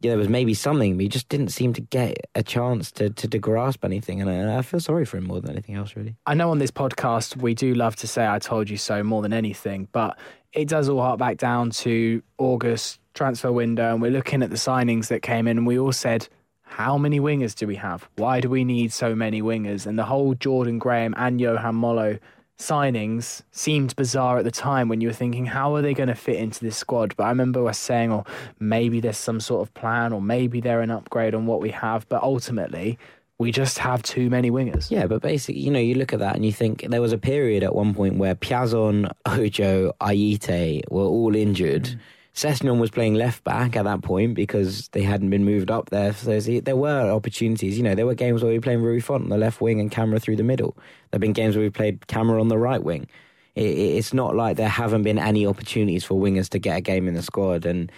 there was maybe something, but he just didn't seem to get a chance to grasp anything. And I feel sorry for him more than anything else, really. I know on this podcast, we do love to say I told you so more than anything, but it does all hark back down to August transfer window. And we're looking at the signings that came in and we all said, how many wingers do we have? Why do we need so many wingers? And the whole Jordan Graham and Johan Mollo signings seemed bizarre at the time when you were thinking, how are they going to fit into this squad? But I remember us saying, maybe there's some sort of plan, or maybe they're an upgrade on what we have. But ultimately, we just have too many wingers. Yeah, but basically, you look at that and you think there was a period at one point where Piazon, Ojo, Aite were all injured. Mm-hmm. Sessegnon was playing left back at that point because they hadn't been moved up there. So there were opportunities. There were games where we were playing Rui Fonte on the left wing and Kamara through the middle. There have been games where we played Kamara on the right wing. It's not like there haven't been any opportunities for wingers to get a game in the squad. And,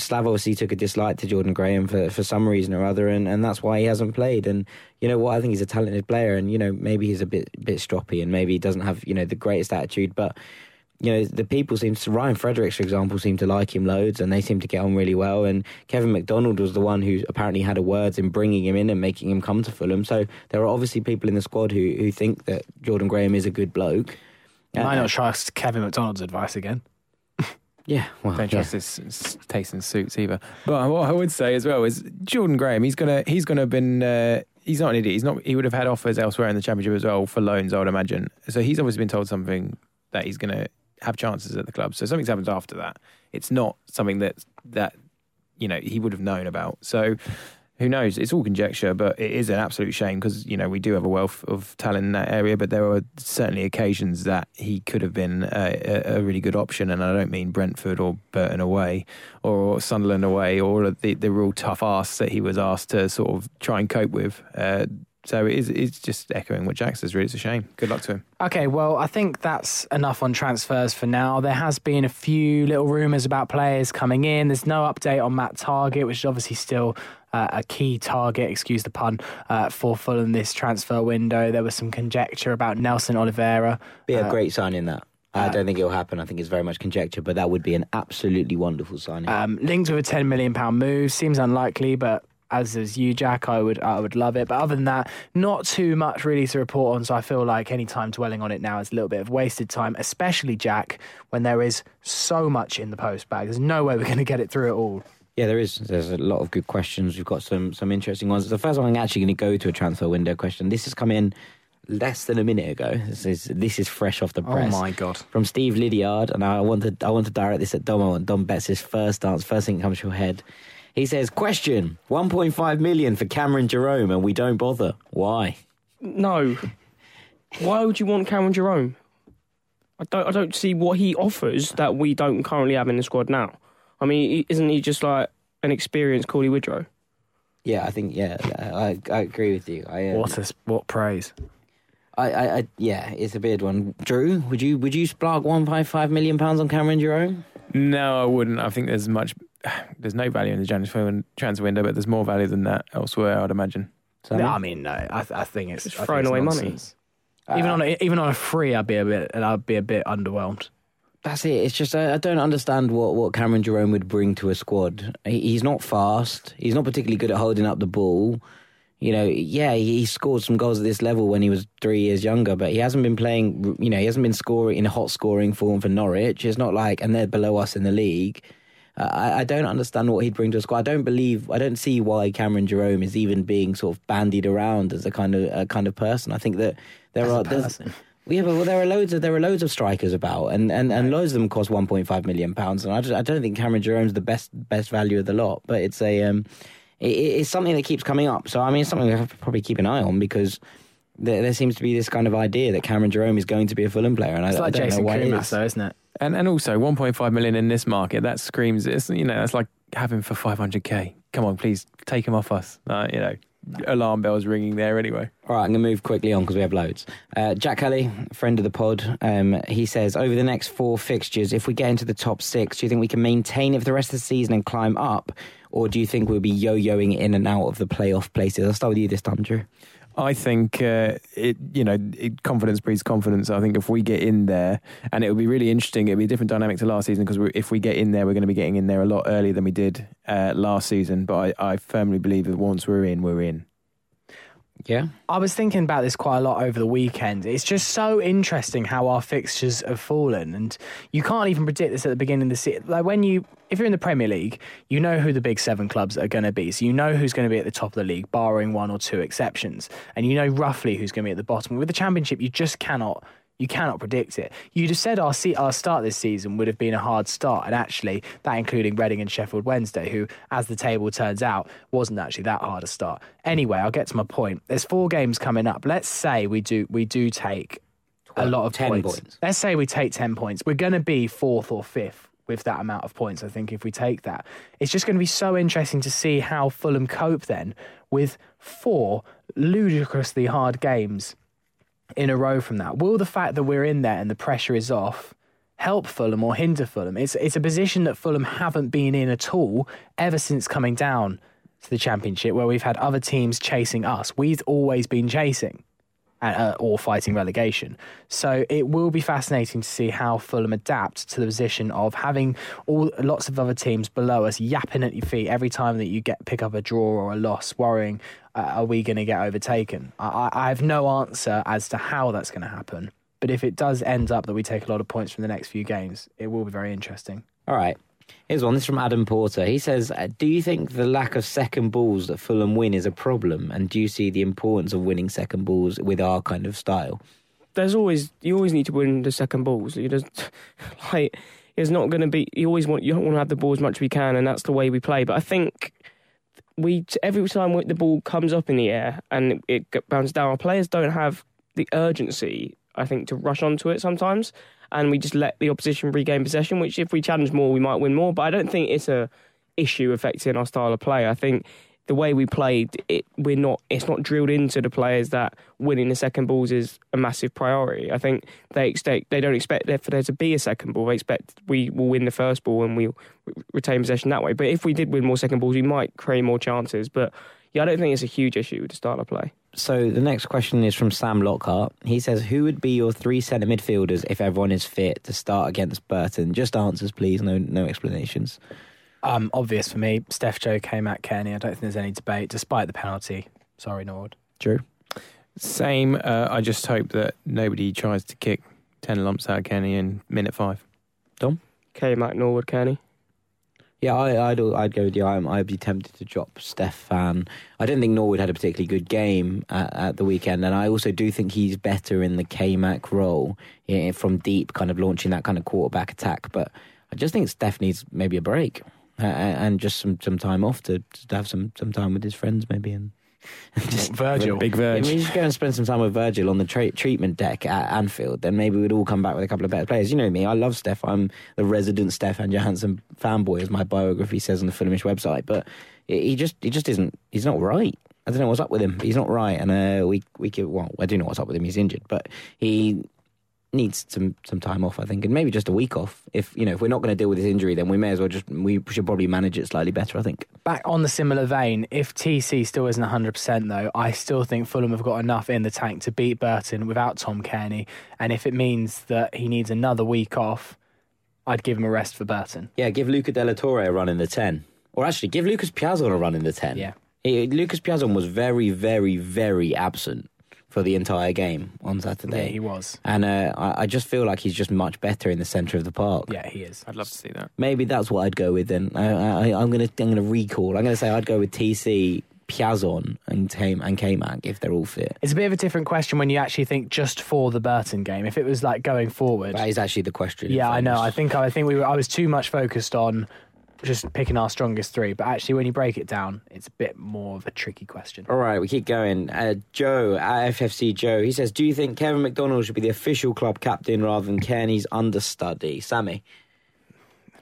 Slav obviously took a dislike to Jordan Graham for some reason or other, and that's why he hasn't played. And you know what? I think he's a talented player, and, maybe he's a bit stroppy and maybe he doesn't have, the greatest attitude. But the people Ryan Fredericks, for example, seemed to like him loads and they seemed to get on really well. And Kevin McDonald was the one who apparently had a words in bringing him in and making him come to Fulham. So there are obviously people in the squad who think that Jordan Graham is a good bloke. Why not trust Kevin McDonald's advice again? Yeah, well, don't trust his taste in suits either. But what I would say as well is Jordan Graham, he's gonna have been. He's not an idiot. He would have had offers elsewhere in the Championship as well for loans, I would imagine. So he's obviously been told something that he's gonna have chances at the club. So something's happened after that. It's not something that he would have known about. So who knows? It's all conjecture, but it is an absolute shame because, we do have a wealth of talent in that area, but there are certainly occasions that he could have been a really good option. And I don't mean Brentford or Burton away or Sunderland away or the real tough asks that he was asked to sort of try and cope with. So it's just echoing what Jack says, really. It's a shame. Good luck to him. Okay, well, I think that's enough on transfers for now. There has been a few little rumours about players coming in. There's no update on Matt Target, which is obviously still a key target, excuse the pun, for Fulham this transfer window. There was some conjecture about Nelson Oliveira. Be a great signing, that. I don't think it'll happen. I think it's very much conjecture, but that would be an absolutely wonderful signing. Linked with a £10 million move. Seems unlikely, but as is you, Jack, I would love it. But other than that, not too much really to report on. So I feel like any time dwelling on it now is a little bit of wasted time, especially, Jack, when there is so much in the post bag. There's no way we're going to get it through it all. Yeah, there is. There's a lot of good questions. We've got some interesting ones. The first one, I'm actually going to go to a transfer window question. This has come in less than a minute ago. This is fresh off the press. Oh my god! From Steve Lydiard, and I want to direct this at Dom. I want Dom Betts' first dance. First thing that comes to your head. He says, question, 1.5 million for Cameron Jerome and we don't bother. Why? No. Why would you want Cameron Jerome? I don't see what he offers that we don't currently have in the squad now. I mean, isn't he just like an experienced Corley Woodrow? Yeah, I think, yeah, I agree with you. What praise. Yeah, it's a weird one. Drew, would you spark £1.5 million on Cameron Jerome? No, I wouldn't. I think there's no value in the transfer window, but there's more value than that elsewhere, I'd imagine. So, no, I mean, no. I think it's throwing away money. Even on a free, I'd be a bit underwhelmed. That's it. It's just I don't understand what Cameron Jerome would bring to a squad. He's not fast. He's not particularly good at holding up the ball. You know, yeah, he scored some goals at this level when he was 3 years younger, but he hasn't been playing. You know, he hasn't been scoring in a hot scoring form for Norwich. It's not like, and they're below us in the league. I don't understand what he'd bring to a squad. I don't see why Cameron Jerome is even being sort of bandied around as a kind of person. I think that there are loads of strikers about, and loads of them cost £1.5 million, and I don't think Cameron Jerome's the best value of the lot. But it's it's something that keeps coming up. So I mean, it's something we have to probably keep an eye on because there seems to be this kind of idea that Cameron Jerome is going to be a Fulham player, and it's I don't know why Jason Kumas, though, isn't it? And also 1.5 million in this market, that screams, it's, you know, that's like having for 500k. Come on, please take him off us. You know, alarm bells ringing there anyway. All right, I'm going to move quickly on because we have loads. Jack Kelly, friend of the pod, he says, over the next 4 fixtures, if we get into the top 6, do you think we can maintain it for the rest of the season and climb up? Or do you think we'll be yo-yoing in and out of the playoff places? I'll start with you this time, Drew. I think confidence breeds confidence. I think if we get in there, and it'll be really interesting, it'll be a different dynamic to last season because if we get in there, we're going to be getting in there a lot earlier than we did last season. But I firmly believe that once we're in, we're in. Yeah. I was thinking about this quite a lot over the weekend. It's just so interesting how our fixtures have fallen, and you can't even predict this at the beginning of the season. Like if you're in the Premier League, you know who the big 7 clubs are going to be. So you know who's going to be at the top of the league, barring 1 or 2 exceptions, and you know roughly who's going to be at the bottom. With the Championship, you just cannot. You cannot predict it. You'd have said our start this season would have been a hard start, and actually that including Reading and Sheffield Wednesday, who, as the table turns out, wasn't actually that hard a start. Anyway, I'll get to my point. There's 4 games coming up. Let's say we do take a lot of 10 points. Let's say we take 10 points. We're going to be 4th or 5th with that amount of points, I think, if we take that. It's just going to be so interesting to see how Fulham cope then with 4 ludicrously hard games in a row from that. Will the fact that we're in there and the pressure is off help Fulham or hinder Fulham? It's a position that Fulham haven't been in at all ever since coming down to the Championship, where we've had other teams chasing us. We've always been chasing or fighting relegation. So it will be fascinating to see how Fulham adapt to the position of having lots of other teams below us yapping at your feet every time that you pick up a draw or a loss, worrying, are we going to get overtaken? I have no answer as to how that's going to happen. But if it does end up that we take a lot of points from the next few games, it will be very interesting. All right. Here's one. This is from Adam Porter. He says, do you think the lack of second balls that Fulham win is a problem? And do you see the importance of winning second balls with our kind of style? You always need to win the second balls. You just, like, it's not going to be, you want to have the ball as much as we can, and that's the way we play. But I think every time the ball comes up in the air and it bounces down, our players don't have the urgency, I think, to rush onto it sometimes. And we just let the opposition regain possession, which if we challenge more, we might win more. But I don't think it's a issue affecting our style of play. I think the way we played, it's not drilled into the players that winning the second balls is a massive priority. I think they don't expect for there to be a second ball. They expect we will win the first ball and we'll retain possession that way. But if we did win more second balls, we might create more chances. But yeah, I don't think it's a huge issue with the style of play. So the next question is from Sam Lockhart. He says, who would be your 3 centre midfielders if everyone is fit to start against Burton? Just answers, please. No explanations. Obvious for me. Steph Joe came at Cairney. I don't think there's any debate, despite the penalty. Sorry, Norwood. Drew? Same. I just hope that nobody tries to kick 10 lumps out of Cairney in minute 5. Dom? Came at Norwood, Cairney. Yeah, I'd go with you. I'd be tempted to drop Stefan. I don't think Norwood had a particularly good game at the weekend, and I also do think he's better in the K-Mac role from deep, kind of launching that kind of quarterback attack. But I just think Steph needs maybe a break and just some time off to have some time with his friends maybe and just Virgil. Big Virgil. If we just go and spend some time with Virgil on the treatment deck at Anfield, then maybe we'd all come back with a couple of better players. You know me, I love Steph. I'm the resident Stefan Johansson fanboy, as my biography says on the Fulhamish website. But he just isn't. He's not right. I don't know what's up with him. He's not right, and I do know what's up with him. He's injured, but he needs some time off, I think, and maybe just a week off. If we're not going to deal with this injury, then we may as well we should probably manage it slightly better, I think. Back on the similar vein, if TC still isn't 100% though, I still think Fulham have got enough in the tank to beat Burton without Tom Cairney, and if it means that he needs another week off, I'd give him a rest for Burton. Yeah, give Luca Della Torre a run in the 10. Or actually, give Lucas Piazon a run in the 10. Yeah. Lucas Piazon was very, very, very absent for the entire game on Saturday. Yeah, he was. And I just feel like he's just much better in the centre of the park. Yeah, he is. I'd love to see that. Maybe that's what I'd go with then. I'm going to recall. I'm going to say I'd go with TC, Piazon and K-Mac if they're all fit. It's a bit of a different question when you actually think just for the Burton game. If it was like going forward. That is actually the question. Yeah, I know. I think I was too much focused on just picking our strongest three, but actually when you break it down it's a bit more of a tricky question. Alright, we keep going. Joe at FFC Joe, he says, do you think Kevin McDonald should be the official club captain rather than Kearney's understudy? Sammy?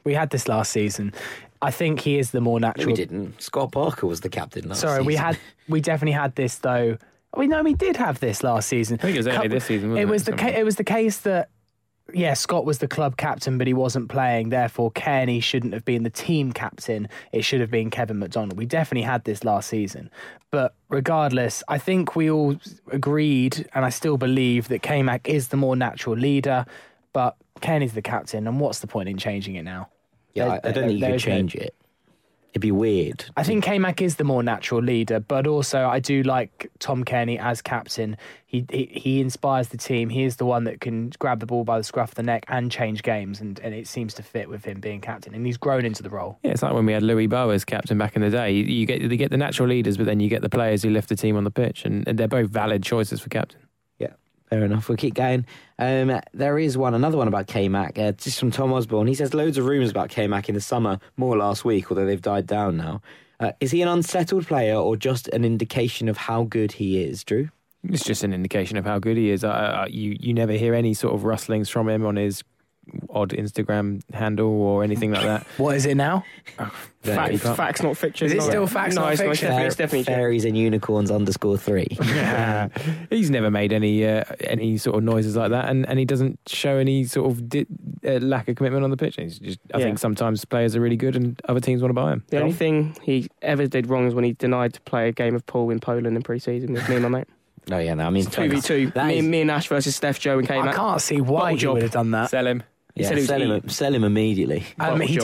We had this last season. I think he is the more natural. No, we didn't. Scott Parker was the captain last season. Sorry, we definitely had this though. We did have this last season. I think it was only this season, wasn't it? It was the case that Scott was the club captain, but he wasn't playing. Therefore, Cairney shouldn't have been the team captain. It should have been Kevin McDonald. We definitely had this last season. But regardless, I think we all agreed, and I still believe, that K-Mac is the more natural leader, but Cairney's the captain, and what's the point in changing it now? Yeah, I don't think you could change it. It'd be weird. I think K-Mac is the more natural leader, but also I do like Tom Cairney as captain. He inspires the team. He is the one that can grab the ball by the scruff of the neck and change games, and it seems to fit with him being captain, and he's grown into the role. Yeah, it's like when we had Louis Bowe as captain back in the day. You get the natural leaders, but then you get the players who lift the team on the pitch, and they're both valid choices for captain. Fair enough, we'll keep going. There is another one about K-Mac, just from Tom Osborne. He says, loads of rumours about K-Mac in the summer, more last week, although they've died down now. Is he an unsettled player or just an indication of how good he is, Drew? It's just an indication of how good he is. You never hear any sort of rustlings from him on his odd Instagram handle or anything like that. What is it now? Facts not fiction. Is it still facts not fiction? It's definitely fairies and unicorns _3. Yeah. He's never made any sort of noises like that, and he doesn't show any sort of lack of commitment on the pitch. I think sometimes players are really good and other teams want to buy him. The only thing he ever did wrong is when he denied to play a game of pool in Poland in pre-season with me and my mate. No, yeah, no. I mean, 2v2. Me and Ash versus Steph Joe and K-Mac. I can't see why you would have done that. Sell him. Yeah, sell him immediately. He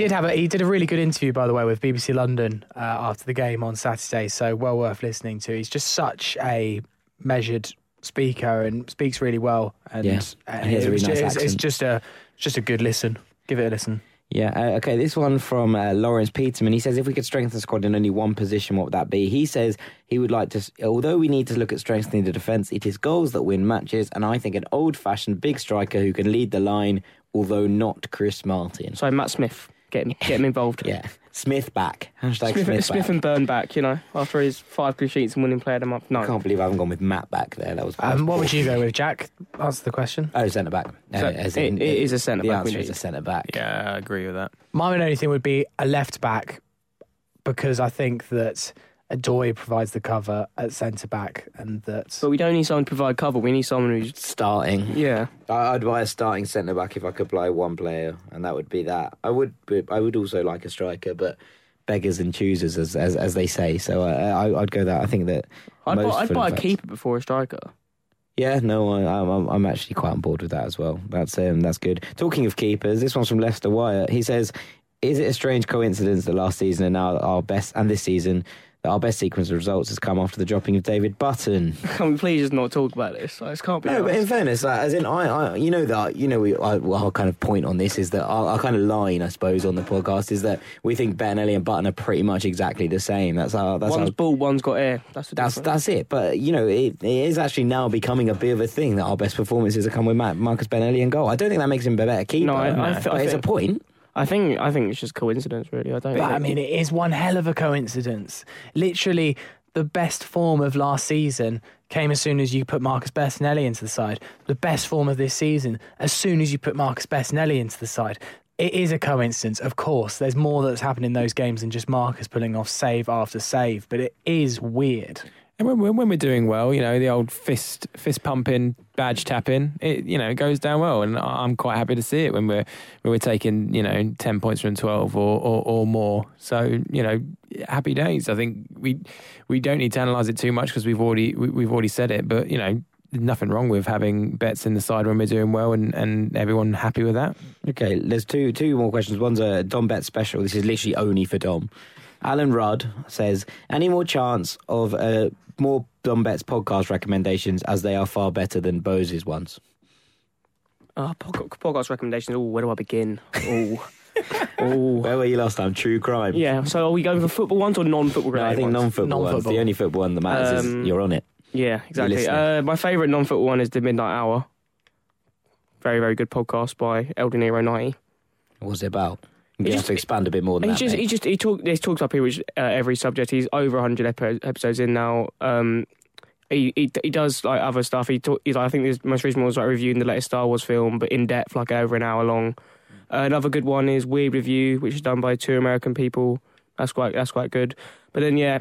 did a really good interview, by the way, with BBC London after the game on Saturday. So well worth listening to. He's just such a measured speaker and speaks really well. And he has a really nice accent. It's just a good listen. Give it a listen. Yeah, okay, this one from Lawrence Peterman. He says, if we could strengthen the squad in only one position, what would that be? He says he would like to, although we need to look at strengthening the defence, it is goals that win matches, and I think an old-fashioned big striker who can lead the line, although not Chris Martin. So Matt Smith, get him involved. Yeah, Smith back. # Smith back. Smith and Byrne back, after his 5 clean sheets and winning player of the month. No. I can't believe I haven't gone with Matt back there. That was what would you go with, Jack? Answer the question. Oh, centre back. No, so it is a centre back. The answer is a centre back. Yeah, I agree with that. My only thing would be a left back, because I think that Adoy provides the cover at centre back, and that. But we don't need someone to provide cover. We need someone who's starting. Yeah, I'd buy a starting centre back if I could buy one player, and that would be that. I would also like a striker, but beggars and choosers, as they say. So I'd go that. I think that I'd buy a keeper before a striker. Yeah, no, I'm actually quite on board with that as well. That's good. Talking of keepers, this one's from Lester Wyatt. He says, Is it a strange coincidence that last season and now our best, and this season, that our best sequence of results has come after the dropping of David Button? Can we please just not talk about this? Like, this can't be. No, honest. But in fairness, like, as in, I, you know that, you know, our kind of point on this is that our kind of line, I suppose, on the podcast is that we think Bettinelli and Button are pretty much exactly the same. One's bald, one's got hair. That's it. But you know, it is actually now becoming a bit of a thing that our best performances are come with Marcus Bettinelli in goal. I don't think that makes him a better keeper. No, I think it's a point. I think it's just coincidence, really. I mean, it is one hell of a coincidence. Literally, the best form of last season came as soon as you put Marcus Bettinelli into the side. The best form of this season, as soon as you put Marcus Bettinelli into the side. It is a coincidence, of course. There's more that's happened in those games than just Marcus pulling off save after save, but it is weird. And when we're doing well, you know, the old fist pumping, badge tapping, it, you know, it goes down well, and I'm quite happy to see it when we're taking, you know, 10 points from 12 or more. So, you know, happy days. I think we don't need to analyse it too much because we've already said it, but, you know, nothing wrong with having bets in the side when we're doing well, and everyone happy with that. Okay, there's two more questions. One's a Dom Betts special. This is literally only for Dom. Alan Rudd says, any more chance of more Dom Betts podcast recommendations, as they are far better than Bose's ones? Podcast recommendations. Oh, where do I begin? Where were you last time? True crime. Yeah, so are we going for football ones or non-football related ones? No, I think non-football ones. The only football one that matters is you're on it. Yeah, exactly. My favourite non-football one is The Midnight Hour. Very, very good podcast by El Dinero 90. What's it about? You have to expand a bit more than that. He talks up here with every subject. He's over 100 episodes in now. He does like other stuff. I think his most recent one was like reviewing the latest Star Wars film, but in depth, like over an hour long. Another good one is Weird Review, which is done by two American people. That's quite good. But then yeah,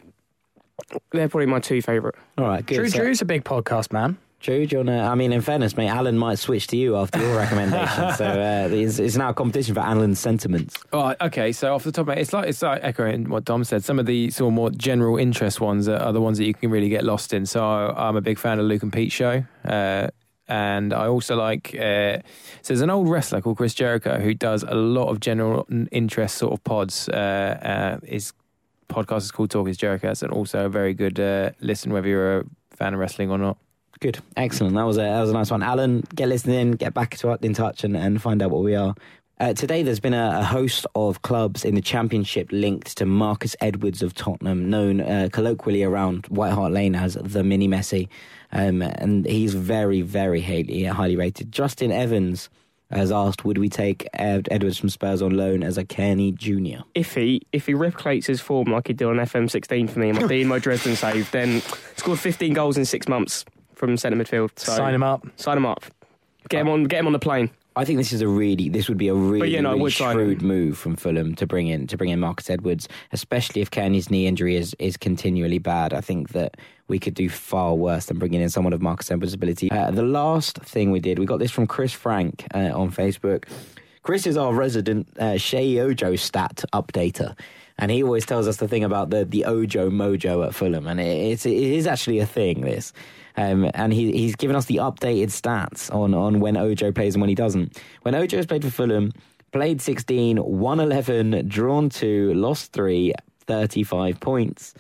they're probably my two favourite. All right, good. Drew's a big podcast man. Drew, do you want to... I mean, in fairness, mate, Alan might switch to you after your recommendation. So it's now a competition for Alan's sentiments. Oh, okay, so off the top of my head, it's like echoing what Dom said. Some of the sort of more general interest ones are the ones that you can really get lost in. So I'm a big fan of Luke and Pete's show. And I also like... so there's an old wrestler called Chris Jericho who does a lot of general interest sort of pods. His podcast is called Talk is Jericho. It's also a very good listen, whether you're a fan of wrestling or not. Good, excellent. That was a nice one, Alan. Get listening, get back in touch, and find out what we are. Today, there's been a host of clubs in the Championship linked to Marcus Edwards of Tottenham, known colloquially around White Hart Lane as the Mini Messi, and he's very, very highly rated. Justin Evans has asked, would we take Edwards from Spurs on loan as a Cairney Junior? If he replicates his form like he did on FM16 for me, and being my Dresden save, then scored 15 goals in 6 months. From centre midfield, so sign him up, get him on the plane. I think this would be a really shrewd move from Fulham to bring in Marcus Edwards, especially if Cairney's knee injury is continually bad. I think that we could do far worse than bringing in someone of Marcus Edwards' ability. The last thing we got this from Chris Frank on Facebook. Chris is our resident Sheyi Ojo stat updater. And he always tells us the thing about the Ojo mojo at Fulham. And it is actually a thing, this. And he's given us the updated stats on when Ojo plays and when he doesn't. When Ojo has played for Fulham, played 16, won 11, drawn 2, lost 3, 35 points.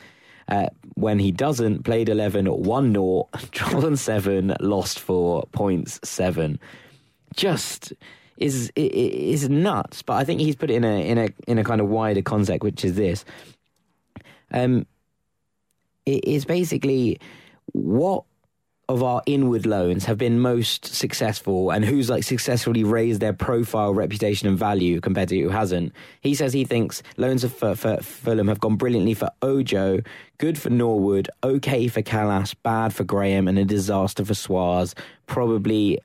When he doesn't, played 11, won 0, drawn 7, lost 4, points 7. Just... Is nuts, but I think he's put it in a kind of wider context, which is this. It is basically what of our inward loans have been most successful, and who's like successfully raised their profile, reputation, and value compared to who hasn't. He says he thinks loans for Fulham have gone brilliantly for Ojo, good for Norwood, okay for Kalas, bad for Graham, and a disaster for Suarez. Probably.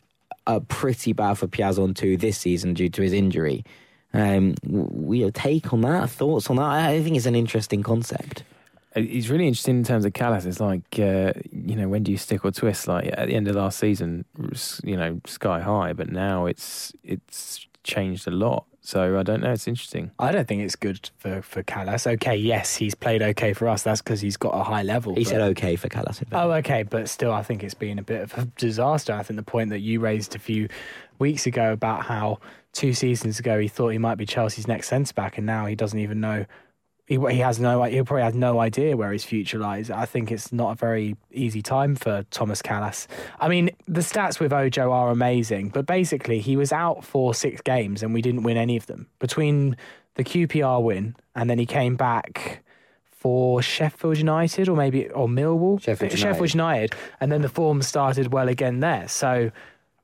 Pretty bad for Piazon too this season due to his injury. Your take on that, thoughts on that? I think it's an interesting concept. It's really interesting in terms of Kalas. It's like, you know, when do you stick or twist? Like at the end of last season, you know, sky high, but now it's changed a lot. So I don't know, it's interesting. I don't think it's good for Kalas. Okay, yes, he's played okay for us. That's because he's got a high level. He said okay for Kalas. Oh, okay, but still I think it's been a bit of a disaster. I think the point that you raised a few weeks ago about how 2 seasons ago he thought he might be Chelsea's next centre-back, and now he doesn't even know. He probably has no idea where his future lies. I think it's not a very easy time for Thomas Kalas. I mean, the stats with Ojo are amazing, but basically he was out for 6 games and we didn't win any of them. Between the QPR win and then he came back for Sheffield United or Millwall. Sheffield United. And then the form started well again there. So,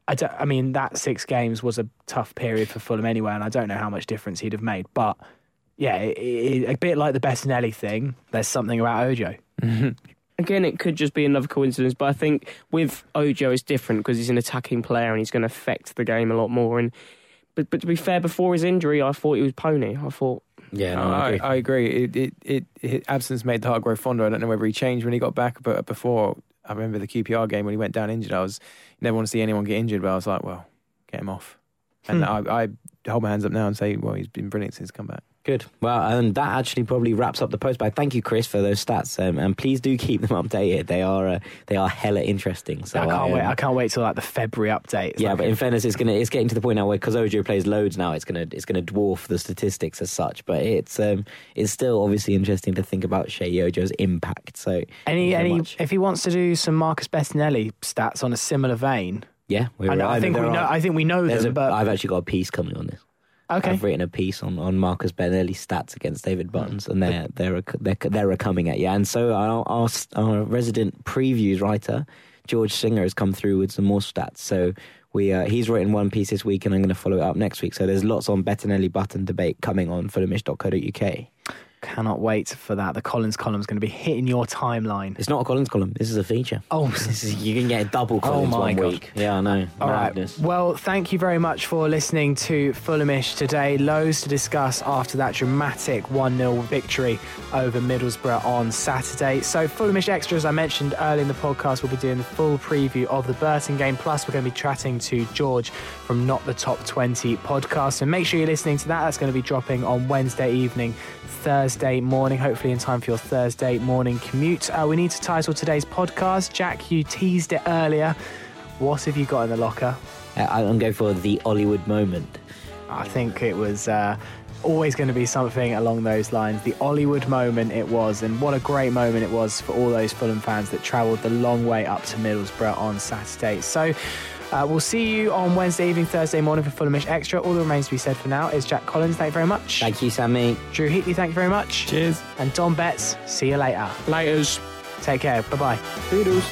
I mean, that 6 games was a tough period for Fulham anyway, and I don't know how much difference he'd have made, but... yeah, a bit like the Bettinelli thing, there's something about Ojo. Again, it could just be another coincidence, but I think with Ojo it's different because he's an attacking player and he's going to affect the game a lot more. But to be fair, before his injury, I thought he was pony. I agree. His absence made the heart grow fonder. I don't know whether he changed when he got back, but before, I remember the QPR game when he went down injured. You never want to see anyone get injured, but I was like, well, get him off. And I hold my hands up now and say, well, he's been brilliant since he's come back. Good. Well, that actually probably wraps up the post. But thank you, Chris, for those stats, and please do keep them updated. They are hella interesting. So I can't wait. I can't wait till like the February update. It's but in fairness, it's getting to the point now where because Ojo plays loads now, it's gonna dwarf the statistics as such. But it's still obviously interesting to think about Sheyi Ojo's impact. So if he wants to do some Marcus Bettinelli stats on a similar vein, yeah, I think we know them. But I've actually got a piece coming on this. Okay. I've written a piece on Marcus Bettinelli's stats against David Buttons, and they're coming at you. And so our resident previews writer George Singer has come through with some more stats. So he's written one piece this week, and I'm going to follow it up next week. So there's lots on Bettinelli Button debate coming on Fulhamish.co.uk. Cannot wait for that. The Collins column is going to be hitting your timeline. It's not a Collins column. This is a feature. Oh, you can get a double Collins week. Yeah, I know. All right. Well, thank you very much for listening to Fulhamish today. Loads to discuss after that dramatic 1-0 victory over Middlesbrough on Saturday. So Fulhamish Extra, as I mentioned earlier in the podcast, we'll be doing the full preview of the Burton game. Plus, we're going to be chatting to George from Not the Top 20 podcast. So make sure you're listening to that. That's going to be dropping on Wednesday evening, Thursday morning, hopefully in time for your Thursday morning commute. We need to title today's podcast. Jack, you teased it earlier. What have you got in the locker? I'm going for the Hollywood moment. I think it was always going to be something along those lines. The Hollywood moment it was, and what a great moment it was for all those Fulham fans that travelled the long way up to Middlesbrough on Saturday. So we'll see you on Wednesday evening, Thursday morning for Fulhamish Extra. All that remains to be said for now is Jack Collins. Thank you very much. Thank you, Sammy. Drew Heatley, thank you very much. Cheers. And Dom Betts, see you later. Laters. Take care. Bye-bye. Doodles.